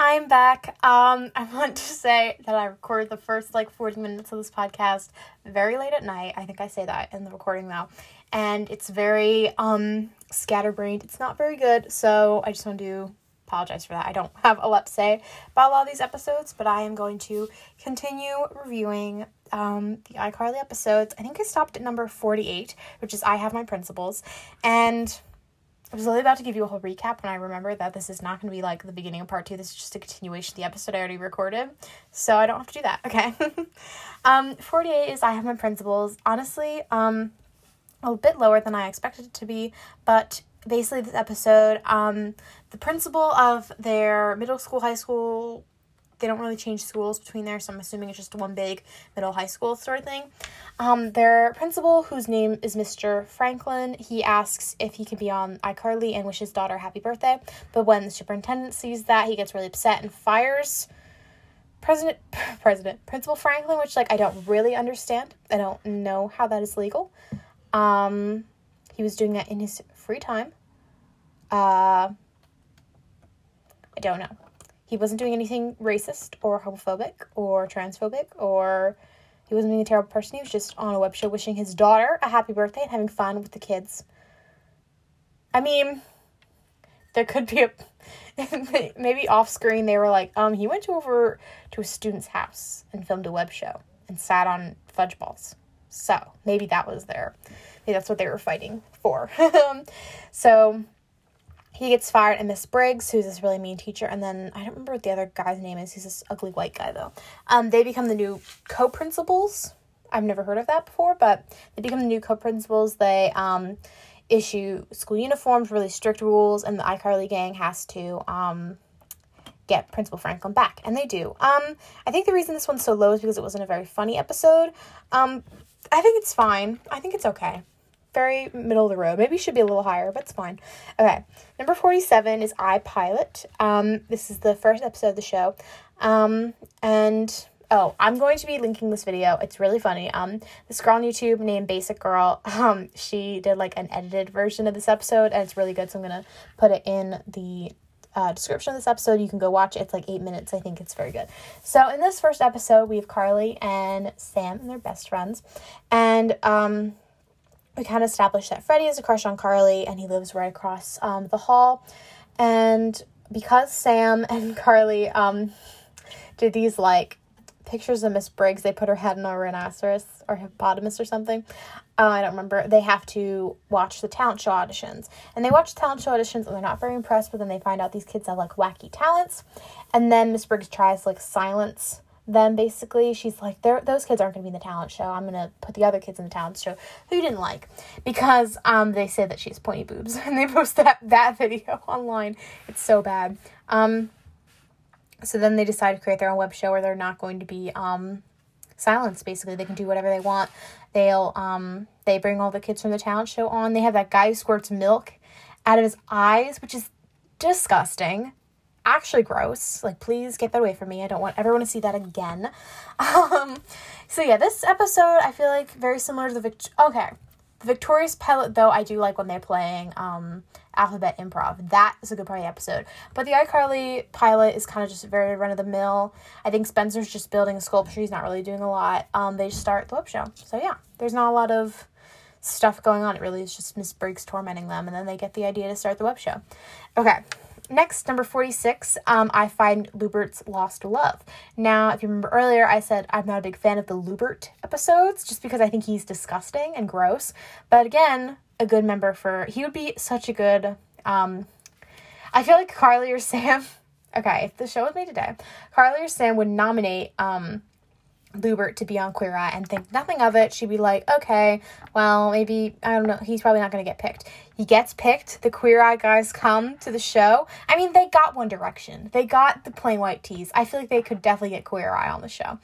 I'm back. I want to say that I recorded the first, 40 minutes of this podcast very late at night. I think I say that in the recording, though. And it's very, scatterbrained. It's not very good, so I just want to apologize for that. I don't have a lot to say about all these episodes, but I am going to continue reviewing, the iCarly episodes. I think I stopped at number 48, which is I Have My Principles, and I was literally about to give you a whole recap when I remember that this is not going to be, the beginning of part two. This is just a continuation of the episode I already recorded, so I don't have to do that, okay? 48 is I Have My Principles. Honestly, a bit lower than I expected it to be, but basically this episode, the principal of their middle school, high school, they don't really change schools between there, so I'm assuming it's just one big middle high school sort of thing. Their principal, whose name is Mr. Franklin, he asks if he can be on iCarly and wishes daughter happy birthday. But when the superintendent sees that, he gets really upset and fires Principal Franklin, which, I don't really understand. I don't know how that is legal. He was doing that in his free time. I don't know. He wasn't doing anything racist or homophobic or transphobic, or he wasn't being a terrible person. He was just on a web show wishing his daughter a happy birthday and having fun with the kids. I mean, there could be a... maybe off screen they were like, he went over to a student's house and filmed a web show and sat on fudge balls. So maybe that was their... maybe that's what they were fighting for. So... he gets fired, and Miss Briggs, who's this really mean teacher, and then I don't remember what the other guy's name is. He's this ugly white guy, though. They become the new co-principals. I've never heard of that before, but they become the new co-principals. They issue school uniforms, really strict rules, and the iCarly gang has to get Principal Franklin back, and they do. I think the reason this one's so low is because it wasn't a very funny episode. I think it's fine. I think it's okay. Very middle of the road. Maybe it should be a little higher, but it's fine. Okay. Number 47 is iPilot. This is the first episode of the show. I'm going to be linking this video. It's really funny. This girl on YouTube named Basic Girl, she did an edited version of this episode, and it's really good, so I'm going to put it in the description of this episode. You can go watch it. It's 8 minutes. I think it's very good. So in this first episode, we have Carly and Sam and their best friends, and we kind of established that Freddie has a crush on Carly, and he lives right across the hall. And because Sam and Carly did these pictures of Miss Briggs, they put her head in a rhinoceros or hippopotamus or something. I don't remember. They have to watch the talent show auditions, and they watch talent show auditions, and they're not very impressed. But then they find out these kids have wacky talents, and then Miss Briggs tries to silence them. Basically, she's like, those kids aren't gonna be in the talent show. I'm gonna put the other kids in the talent show who you didn't like, because they say that she has pointy boobs, and they post that video online. It's so bad. So then they decide to create their own web show where they're not going to be silenced. Basically, they can do whatever they want. They'll they bring all the kids from the talent show on. They have that guy who squirts milk out of his eyes, which is disgusting. Actually gross. Please get that away from me. I don't want everyone to see that again. So yeah, this episode, I feel very similar to the Victorious pilot, though. I do when they're playing alphabet improv. That is a good part of the episode. But the iCarly pilot is kind of just very run-of-the-mill. I think Spencer's just building a sculpture. He's not really doing a lot. They just start the web show. So yeah, there's not a lot of stuff going on. It really is just Miss Briggs tormenting them, and then they get the idea to start the web show. Okay. Next, number 46, I find Lewbert's lost love. Now, if you remember earlier, I said I'm not a big fan of the Lewbert episodes just because I think he's disgusting and gross. But again, a good member he would be such a good, I feel Carly or Sam, okay, if the show was made today, Carly or Sam would nominate, Lewbert to be on Queer Eye and think nothing of it. She'd be like, okay, well, maybe, I don't know, he's probably not going to get picked. He gets picked. The Queer Eye guys come to the show. I mean, they got One Direction. They got the Plain White Tees. I feel they could definitely get Queer Eye on the show.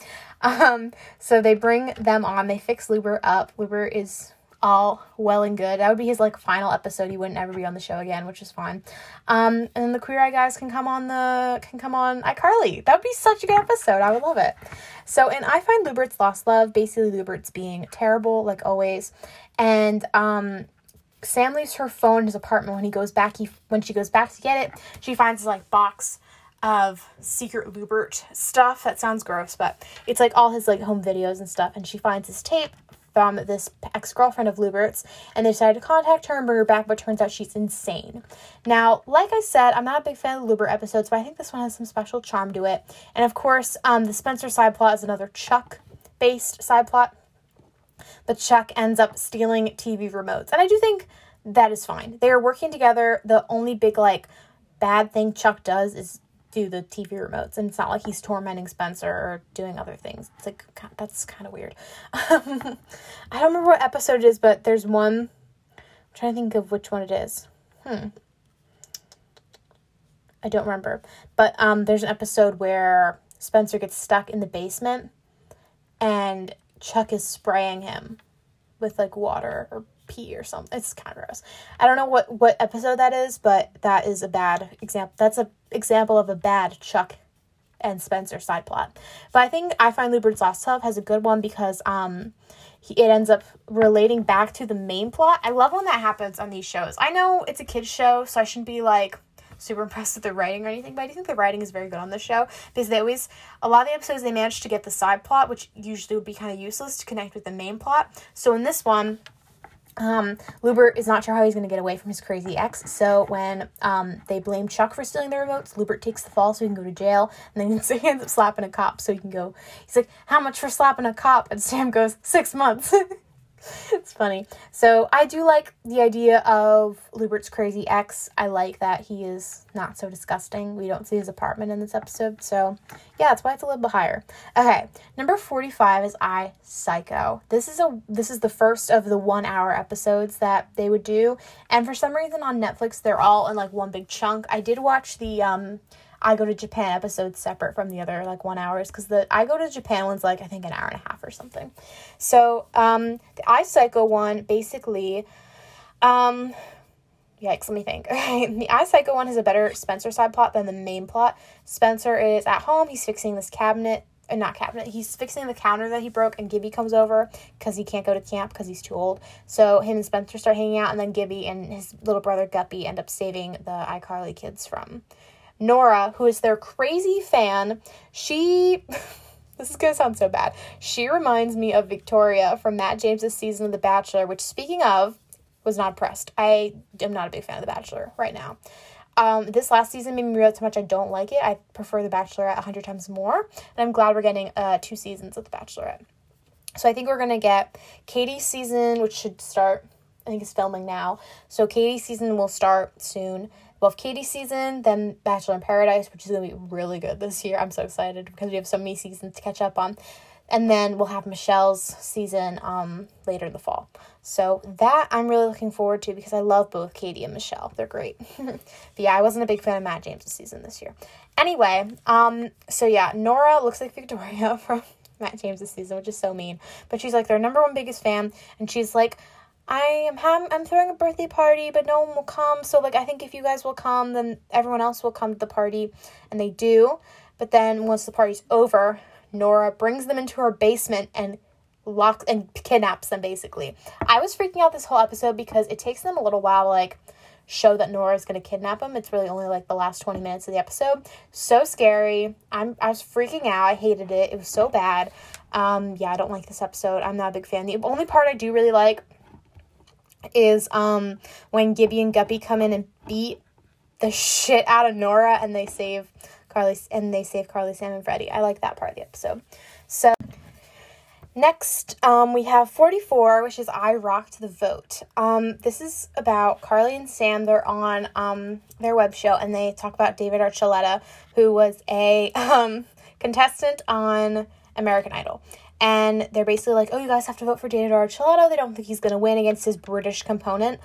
So they bring them on. They fix Lewbert up. Lewbert is all well and good. That would be his, like, final episode. He wouldn't ever be on the show again, which is fine. And then the Queer Eye guys can come on iCarly. That would be such a good episode. I would love it. So, and I find Lewbert's lost love, basically Lewbert's being terrible, like always. And, Sam leaves her phone in his apartment. When he goes back, when she goes back to get it, she finds this, like, box of secret Lewbert stuff. That sounds gross, but it's, like, all his, like, home videos and stuff. And she finds his tape from this ex-girlfriend of Lewbert's, and they decided to contact her and bring her back, but turns out she's insane. Now, like I said, I'm not a big fan of the Lewbert episodes, but I think this one has some special charm to it. And, of course, the Spencer side plot is another Chuck-based side plot. But Chuck ends up stealing TV remotes. And I do think that is fine. They are working together. The only big, like, bad thing Chuck does is do the TV remotes. And it's not like he's tormenting Spencer or doing other things. It's like, God, that's kind of weird. I don't remember what episode it is, but there's one. I'm trying to think of which one it is. I don't remember. But there's an episode where Spencer gets stuck in the basement. And Chuck is spraying him with, like, water or pee or something. It's kind of gross. I don't know what episode that is, but that is a bad example. That's an example of a bad Chuck and Spencer side plot. But I think I find Lewbert's Lost Love has a good one because it ends up relating back to the main plot. I love when that happens on these shows. I know it's a kid's show, so I shouldn't be, like, super impressed with the writing or anything, but I do think the writing is very good on this show, because a lot of the episodes, they manage to get the side plot, which usually would be kind of useless, to connect with the main plot. So in this one, Lewbert is not sure how he's going to get away from his crazy ex, so when they blame Chuck for stealing the remotes, Lewbert takes the fall so he can go to jail, and then he ends up slapping a cop so he can go. He's like, how much for slapping a cop? And Sam goes, 6 months. It's funny. So I do like the idea of Lewbert's crazy ex. I like that he is not so disgusting. We don't see his apartment in this episode. So yeah, that's why it's a little bit higher. Okay, number 45 is I, Psycho. This is the first of the 1 hour episodes that they would do. And for some reason on Netflix, they're all in, like, one big chunk. I did watch the I Go to Japan episode separate from the other, like, 1 hours, because the I Go to Japan one's, like, I think an hour and a half or something. So, the I, Psycho one, basically, yikes, let me think. Okay, the I, Psycho one has a better Spencer side plot than the main plot. Spencer is at home, he's fixing this cabinet, he's fixing the counter that he broke, and Gibby comes over because he can't go to camp because he's too old. So him and Spencer start hanging out, and then Gibby and his little brother Guppy end up saving the iCarly kids from Nora, who is their crazy fan. She, this is gonna sound so bad, she reminds me of Victoria from Matt James's season of The Bachelor, which, speaking of, was not impressed. I am not a big fan of The Bachelor right now. This last season made me realize how much I don't like it. I prefer The Bachelorette 100 times more, and I'm glad we're getting 2 seasons of The Bachelorette. So I think we're gonna get Katie's season, which should start, I think it's filming now, so Katie's season will start soon. We'll have Katie's season, then Bachelor in Paradise, which is going to be really good this year. I'm so excited because we have so many seasons to catch up on. And then we'll have Michelle's season later in the fall. So that I'm really looking forward to because I love both Katie and Michelle. They're great. But yeah, I wasn't a big fan of Matt James's season this year. Anyway, so yeah, Nora looks like Victoria from Matt James's season, which is so mean. But she's, like, their number one biggest fan, and she's like, I'm throwing a birthday party, but no one will come, so, like, I think if you guys will come, then everyone else will come to the party, and they do, but then once the party's over, Nora brings them into her basement and locks and kidnaps them, basically. I was freaking out this whole episode because it takes them a little while to, like, show that Nora's gonna kidnap them. It's really only, like, the last 20 minutes of the episode. So scary. I was freaking out. I hated it. It was so bad. Yeah, I don't like this episode. I'm not a big fan. The only part I do really like is when Gibby and Guppy come in and beat the shit out of Nora, and they save Carly, Sam, and Freddie. I like that part of the episode. So next, we have 44, which is I Rocked the Vote. This is about Carly and Sam. They're on their web show, and they talk about David Archuleta, who was a contestant on American Idol. And they're basically like, oh, you guys have to vote for David Archuleta. They don't think he's going to win against his British component.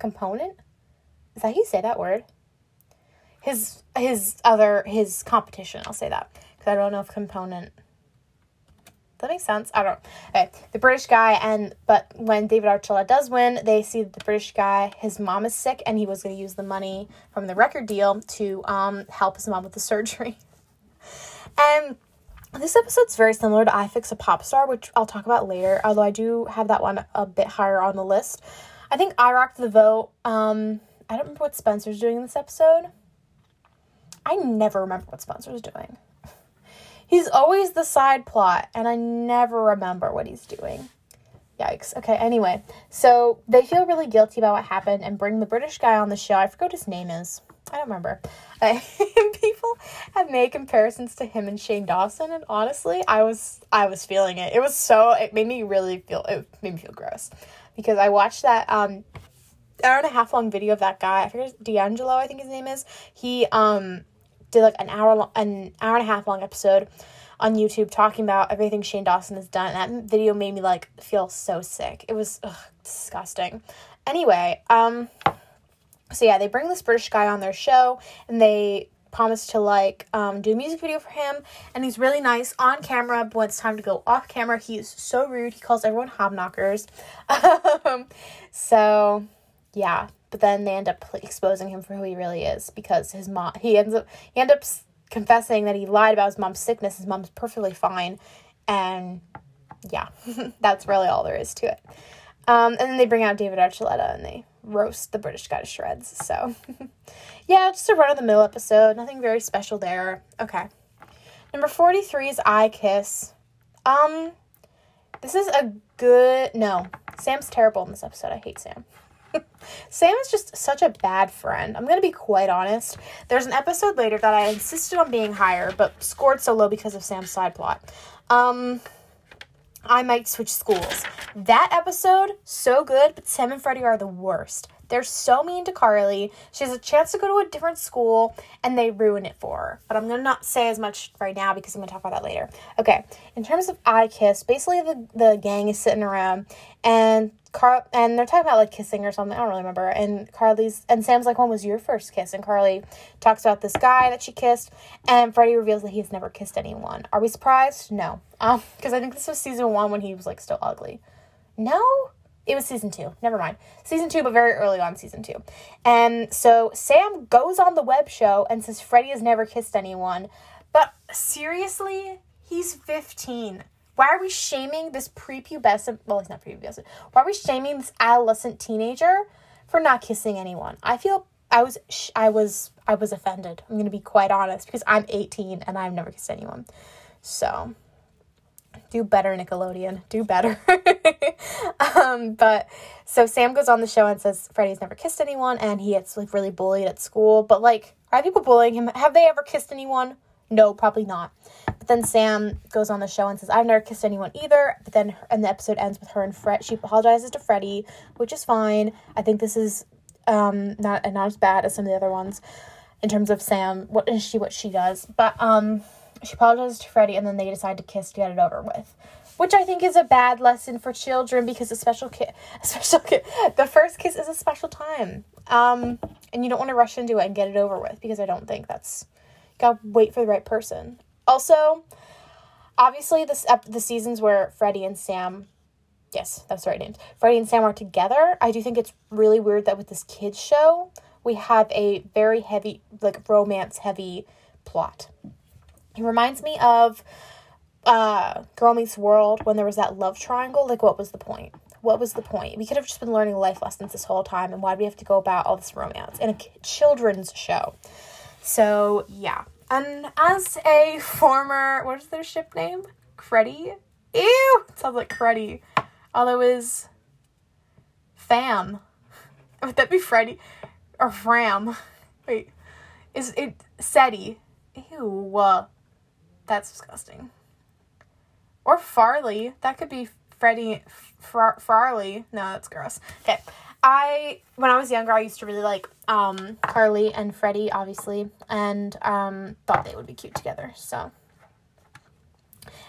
Component? Is that how you say that word? His competition, I'll say that. Because I don't know if component That makes sense. I don't know. Okay. The British guy, but when David Archuleta does win, they see that the British guy, his mom is sick, and he was going to use the money from the record deal to help his mom with the surgery. And this episode's very similar to I Fix a Pop Star, which I'll talk about later, although I do have that one a bit higher on the list. I think I Rocked the Vote. I don't remember what Spencer's doing in this episode. I never remember what Spencer's doing. He's always the side plot, and I never remember what he's doing. Yikes. Okay, anyway. So, they feel really guilty about what happened and bring the British guy on the show. I forgot what his name is. I don't remember. People have made comparisons to him and Shane Dawson, and honestly, I was feeling it. It made me feel gross. Because I watched that, hour and a half long video of that guy. I forget, D'Angelo, I think his name is. He, did like an hour and a half long episode on YouTube talking about everything Shane Dawson has done. That video made me like feel so sick. It was disgusting. Anyway, so yeah, they bring this British guy on their show and they promise to like do a music video for him, and he's really nice on camera, but when it's time to go off camera, he is so rude. He calls everyone hobnockers. So yeah. But then they end up exposing him for who he really is, because his mom, he ends up confessing that he lied about his mom's sickness. His mom's perfectly fine. And yeah, that's really all there is to it. And then they bring out David Archuleta and they roast the British guy to shreds. So yeah, just a run of the middle episode. Nothing very special there. Okay. Number 43 is I Kiss. This is a good, no, Sam's terrible in this episode. I hate Sam. Sam is just such a bad friend. I'm going to be quite honest. There's an episode later that I insisted on being higher, but scored so low because of Sam's side plot. I Might Switch Schools. That episode, so good, but Sam and Freddie are the worst. They're so mean to Carly. She has a chance to go to a different school, and they ruin it for her. But I'm going to not say as much right now because I'm going to talk about that later. Okay, in terms of I Kiss, basically the gang is sitting around, and they're talking about like kissing or something. I don't really remember. And Sam's like, when was your first kiss? And Carly talks about this guy that she kissed, and Freddie reveals that he's never kissed anyone. Are we surprised? No. Because I think this was season 1 when he was like still ugly. No? It was season 2. Never mind. Season 2, but very early on season 2. And so Sam goes on the web show and says Freddie has never kissed anyone. But seriously, he's 15. Why are we shaming this prepubescent... Well, he's not prepubescent. Why are we shaming this adolescent teenager for not kissing anyone? I feel... I was offended. I'm going to be quite honest, because I'm 18 and I've never kissed anyone. So... do better, Nickelodeon. Do better. But so Sam goes on the show and says Freddie's never kissed anyone, and he gets like really bullied at school. But like, are people bullying him? Have they ever kissed anyone? No, probably not. But then Sam goes on the show and says, I've never kissed anyone either. But then and the episode ends with her and Fred. She apologizes to Freddie, which is fine. I think this is not as bad as some of the other ones in terms of Sam. What she does, but she apologizes to Freddie, and then they decide to kiss to get it over with, which I think is a bad lesson for children, because the first kiss is a special time, and you don't want to rush into it and get it over with, because I don't think that's, you gotta wait for the right person. Also, obviously, the seasons where Freddie and Sam, yes, that's the right names, Freddie and Sam are together, I do think it's really weird that with this kids show, we have a very heavy, like, romance-heavy plot. It reminds me of Girl Meets World, when there was that love triangle. Like, what was the point? What was the point? We could have just been learning life lessons this whole time, and why do we have to go about all this romance in a children's show? So, yeah. And as a former, what is their ship name? Freddy? Ew! It sounds like Freddy. Although it was Fam. Would that be Freddy? Or Fram? Wait. Is it Seti? Ew. That's disgusting. Or Farley. That could be Freddie Farley. No, that's gross. Okay. When I was younger, I used to really like Carly and Freddie, obviously, and thought they would be cute together. So,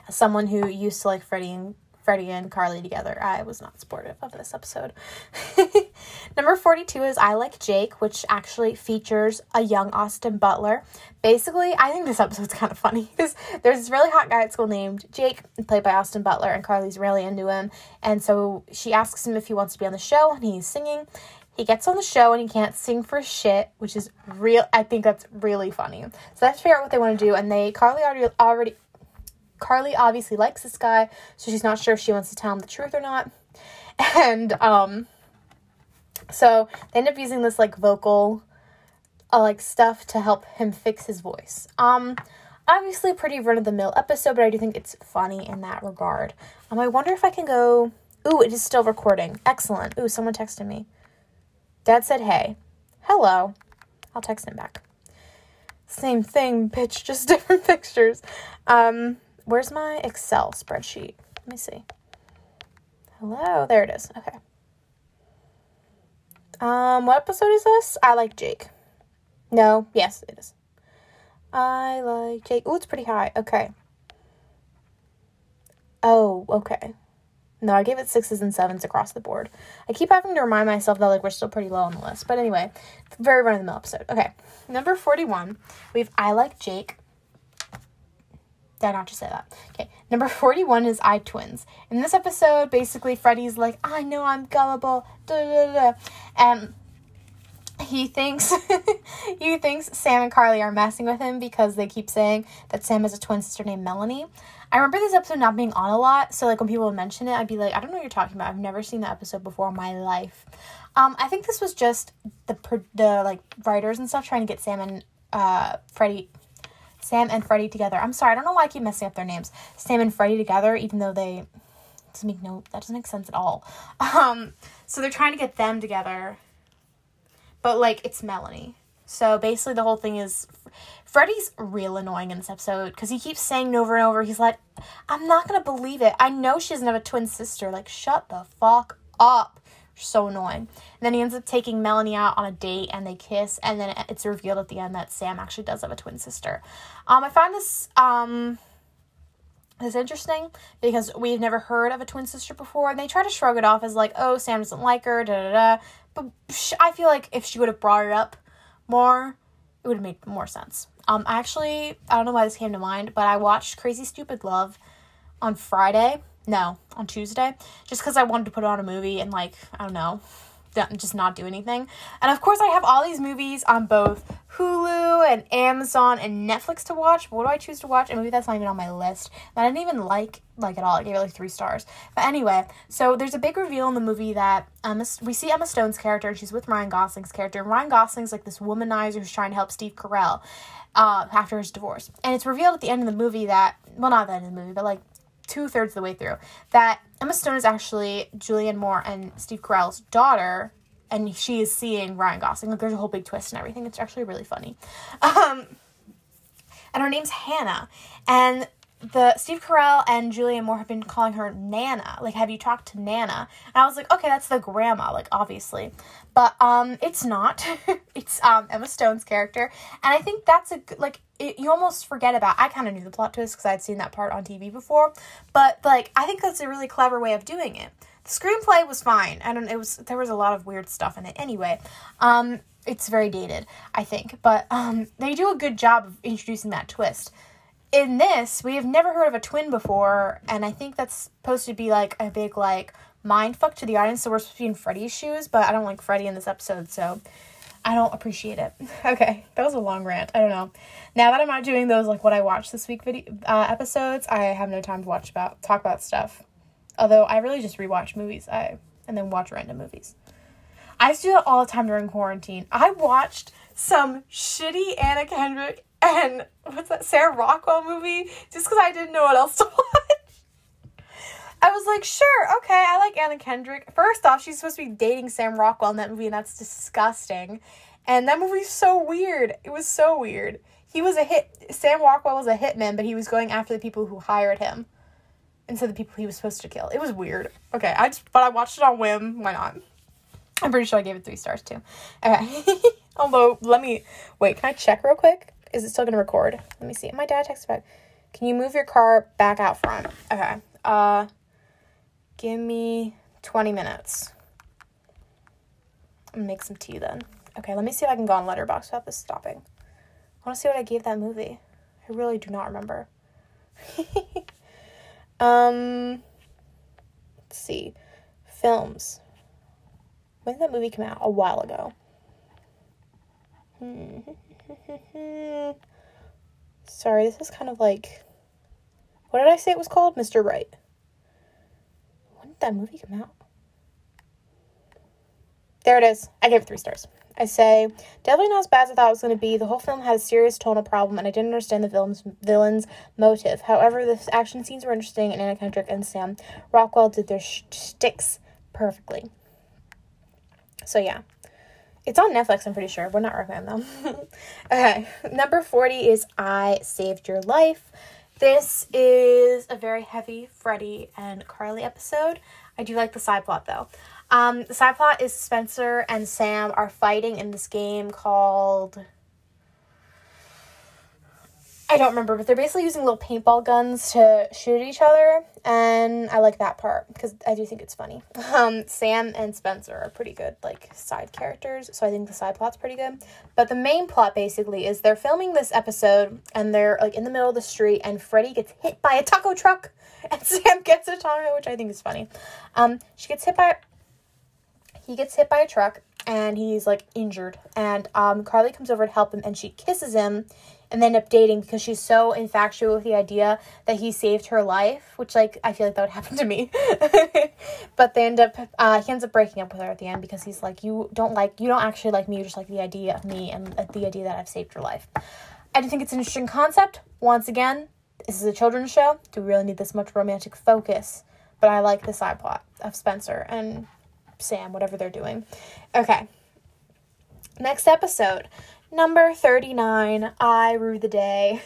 as someone who used to like Freddie and Freddie and Carly together. I was not supportive of this episode. Number 42 is I Like Jake, which actually features a young Austin Butler. Basically, I think this episode's kind of funny. There's this really hot guy at school named Jake, played by Austin Butler, and Carly's really into him. And so she asks him if he wants to be on the show, and he's singing. He gets on the show and he can't sing for shit, which is real. I think that's really funny. So they have to figure out what they want to do, and Carly obviously likes this guy, so she's not sure if she wants to tell him the truth or not. And so they end up using this like vocal stuff to help him fix his voice. Obviously pretty run-of-the-mill episode, but I do think it's funny in that regard. I wonder if I can go. Ooh, it is still recording. Excellent. Ooh, someone texted me. Dad said, hey. Hello. I'll text him back. Same thing, bitch. Just different pictures. Where's my Excel spreadsheet? Let me see. Hello. There it is. Okay. What episode is this? I Like Jake. No. Yes, it is. I Like Jake. Ooh, it's pretty high. Okay. Oh, okay. No, I gave it 6s and 7s across the board. I keep having to remind myself that, we're still pretty low on the list. But anyway, it's a very run-of-the-mill episode. Okay, number 41, we have I Like Jake. Did I not just say that? Okay, number 41 is I, Twins. In this episode, basically, Freddie's like, I know I'm gullible, and he thinks Sam and Carly are messing with him because they keep saying that Sam has a twin sister named Melanie. I remember this episode not being on a lot, so when people would mention it, I'd be like, I don't know what you're talking about. I've never seen that episode before in my life. I think this was just the writers and stuff trying to get Sam and Freddie together. I'm sorry, I don't know why I keep messing up their names. Sam and Freddie together, even though that doesn't make sense at all. So they're trying to get them together. But, it's Melanie. So, basically, the whole thing is Freddie's real annoying in this episode because he keeps saying over and over, he's like, I'm not going to believe it. I know she doesn't have a twin sister. Shut the fuck up. You're so annoying. And then he ends up taking Melanie out on a date, and they kiss, and then it's revealed at the end that Sam actually does have a twin sister. I find this, it's interesting because we've never heard of a twin sister before, and they try to shrug it off as oh, Sam doesn't like her, But I feel like if she would have brought it up more, it would have made more sense. I don't know why this came to mind, but I watched Crazy Stupid Love on Tuesday, just because I wanted to put on a movie and I don't know, just not do anything. And of course I have all these movies on both Hulu and Amazon and Netflix to watch, but what do I choose to watch? A movie that's not even on my list that I didn't even like at all. I gave it 3 stars. But anyway, so there's a big reveal in the movie that we see Emma Stone's character, and she's with Ryan Gosling's character, and Ryan Gosling's this womanizer who's trying to help Steve Carell after his divorce. And it's revealed at the end of the movie that, well, not at the end of the movie, but 2/3 of the way through, that Emma Stone is actually Julianne Moore and Steve Carell's daughter, and she is seeing Ryan Gosling. There's a whole big twist and everything. It's actually really funny. And her name's Hannah. And Steve Carell and Julianne Moore have been calling her Nana. Have you talked to Nana? And I was okay, that's the grandma, obviously. But, it's not. It's, Emma Stone's character. And I think that's a good, you almost forget about. I kind of knew the plot twist because I'd seen that part on TV before. But, I think that's a really clever way of doing it. The screenplay was fine. There was a lot of weird stuff in it anyway. It's very dated, I think. But, they do a good job of introducing that twist. In this, we have never heard of a twin before, and I think that's supposed to be, a big, mind fuck to the audience, so we're supposed to be in Freddie's shoes, but I don't like Freddie in this episode, so I don't appreciate it. Okay, that was a long rant. I don't know. Now that I'm not doing those, what I watched this week episodes, I have no time to talk about stuff. Although, I really just rewatch movies, and then watch random movies. I used to do that all the time during quarantine. I watched some shitty Anna Kendrick and what's that Sarah Rockwell movie just because I didn't know what else to watch. I was sure, okay, I like Anna Kendrick. First off, she's supposed to be dating Sam Rockwell in that movie, and that's disgusting. And that movie's so weird. It was so weird. He was a hit. Sam Rockwell was a hitman, but he was going after the people who hired him instead of the people he was supposed to kill. It was weird. Okay, but I watched it on whim. Why not? I'm pretty sure I gave it 3 stars too. Okay. Although, can I check real quick? Is it still going to record? Let me see. My dad texted back. Can you move your car back out front? Okay. Give me 20 minutes. I'm gonna make some tea then. Okay, let me see if I can go on Letterboxd without this stopping. I want to see what I gave that movie. I really do not remember. Let's see. Films. When did that movie come out? A while ago. Sorry, this is kind of like... What did I say it was called? Mr. Right. When did that movie come out? There it is. I gave it 3 stars. I say, definitely not as bad as I thought it was going to be. The whole film had a serious tonal problem, and I didn't understand the villain's motive. However, the action scenes were interesting, and Anna Kendrick and Sam Rockwell did their shticks perfectly. So, yeah. It's on Netflix, I'm pretty sure. We're not recommending them. Okay. Number 40 is I Saved Your Life. This is a very heavy Freddie and Carly episode. I do like the side plot, though. The side plot is Spencer and Sam are fighting in this game called... I don't remember, but they're basically using little paintball guns to shoot at each other, and I like that part, because I do think it's funny. Sam and Spencer are pretty good, like, side characters, so I think the side plot's pretty good. But the main plot, basically, is they're filming this episode, and they're, like, in the middle of the street, and Freddie gets hit by a taco truck, and Sam gets a taco, which I think is funny. He gets hit by a truck, and he's, like, injured, and Carly comes over to help him, and she kisses him, and they end up dating because she's so infatuated with the idea that he saved her life, which, like, I feel like that would happen to me. But they end up, he ends up breaking up with her at the end because he's like, you don't actually like me, you just like the idea of me and the idea that I've saved your life. I do think it's an interesting concept. Once again, this is a children's show. Do we really need this much romantic focus? But I like the side plot of Spencer and Sam, whatever they're doing. Okay. Next episode. Number 39, I Rue the Day.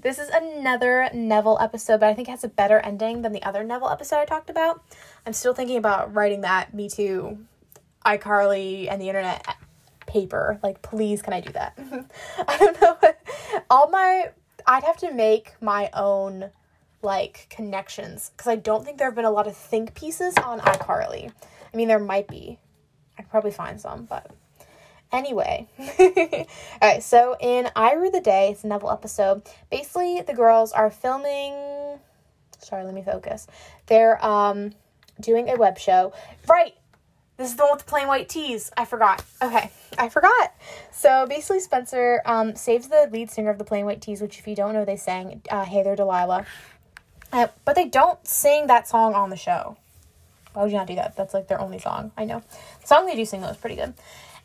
This is another Neville episode, but I think it has a better ending than the other Neville episode I talked about. I'm still thinking about writing that Me Too, iCarly, and the internet paper. Like, please, can I do that? I don't know. I'd have to make my own, like, connections, because I don't think there have been a lot of think pieces on iCarly. I mean, there might be. I could probably find some, but... Anyway, alright, so in I Rue the Day, it's a Neville episode, basically the girls are filming, sorry, let me focus, they're doing a web show, right, this is the one with the plain white tees, I forgot, so basically Spencer saves the lead singer of the Plain White Tees, which if you don't know, they sang Hey There Delilah, but they don't sing that song on the show. Why would you not do that? That's like their only song. I know. The song they do sing though is pretty good.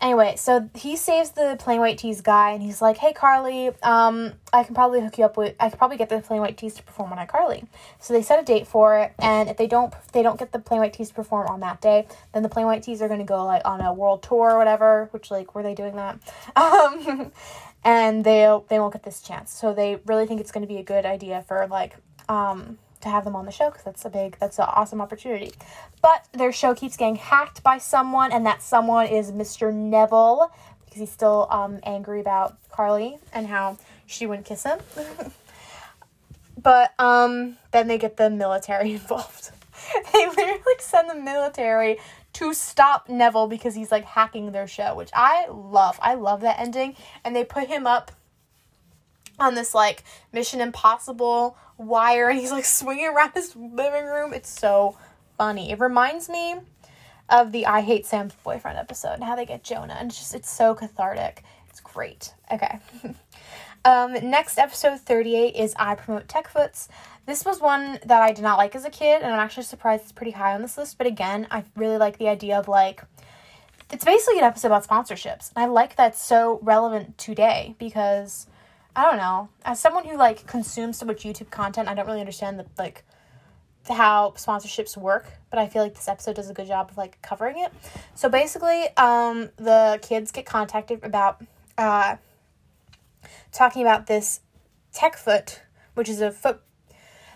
Anyway, so he saves the Plain White Tees guy, and he's like, hey, Carly, I can probably get the Plain White Tees to perform on iCarly. So they set a date for it, and if they don't get the Plain White Tees to perform on that day, then the Plain White Tees are going to go, like, on a world tour or whatever, which, like, were they doing that? And they won't get this chance. So they really think it's going to be a good idea for, like, to have them on the show, because that's an awesome opportunity. But their show keeps getting hacked by someone, and that someone is Mr. Neville, because he's still angry about Carly and how she wouldn't kiss him. But then they get the military involved. They literally send the military to stop Neville because he's, like, hacking their show, which I love. I love that ending. And they put him up on this, like, Mission Impossible wire, and he's, like, swinging around his living room. It's so funny. It reminds me of the I Hate Sam's Boyfriend episode and how they get Jonah, and it's so cathartic. It's great. Okay. Next episode 38 is I Promote TechFoots. This was one that I did not like as a kid, and I'm actually surprised it's pretty high on this list, but again, I really like the idea of, like, it's basically an episode about sponsorships, and I like that it's so relevant today because... I don't know. As someone who, like, consumes so much YouTube content, I don't really understand how sponsorships work, but I feel like this episode does a good job of, like, covering it. So basically, the kids get contacted about talking about this TechFoot, which is a foot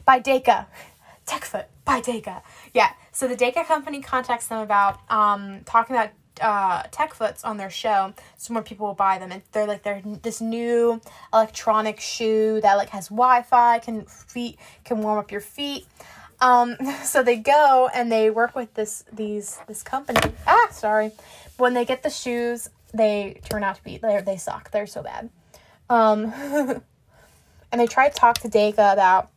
by Deka. TechFoot by Deka. Yeah. So the Deka company contacts them about talking about TechFoots on their show, so more people will buy them, and they're this new electronic shoe that, like, has Wi-Fi, can warm up your feet, So they go and they work with this company. When they get the shoes, they turn out to be, they suck. They're so bad. And they try to talk to Deka about,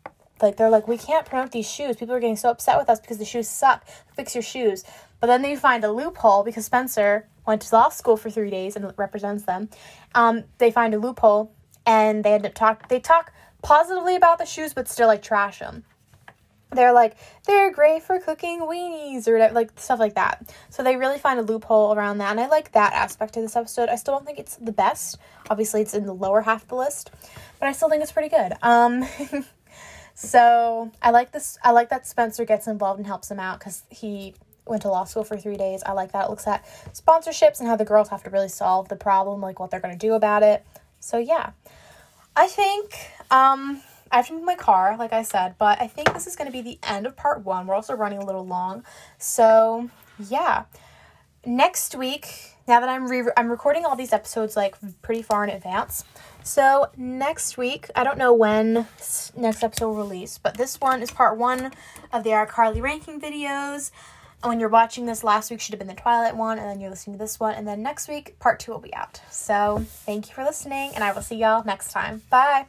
they're like, we can't promote these shoes. People are getting so upset with us because the shoes suck. Fix your shoes. But then they find a loophole because Spencer went to law school for 3 days and represents them. They find a loophole and they end up talk positively about the shoes, but still trash them. They're like, they're great for cooking weenies or stuff like that. So they really find a loophole around that. And I like that aspect of this episode. I still don't think it's the best. Obviously, it's in the lower half of the list, but I still think it's pretty good. So I like this. I like that Spencer gets involved and helps him out because he went to law school for 3 days. I like that. It looks at sponsorships and how the girls have to really solve the problem, what they're going to do about it. So yeah, I think, I have to move my car, like I said, but I think this is going to be the end of part one. We're also running a little long. So, yeah. Next week, now that I'm recording all these episodes, pretty far in advance. So, next week, I don't know when next episode will release, but this one is part one of the iCarly ranking videos. When you're watching this, last week should have been the Twilight one, and then you're listening to this one, and then next week, part two will be out. So, thank you for listening, and I will see y'all next time. Bye!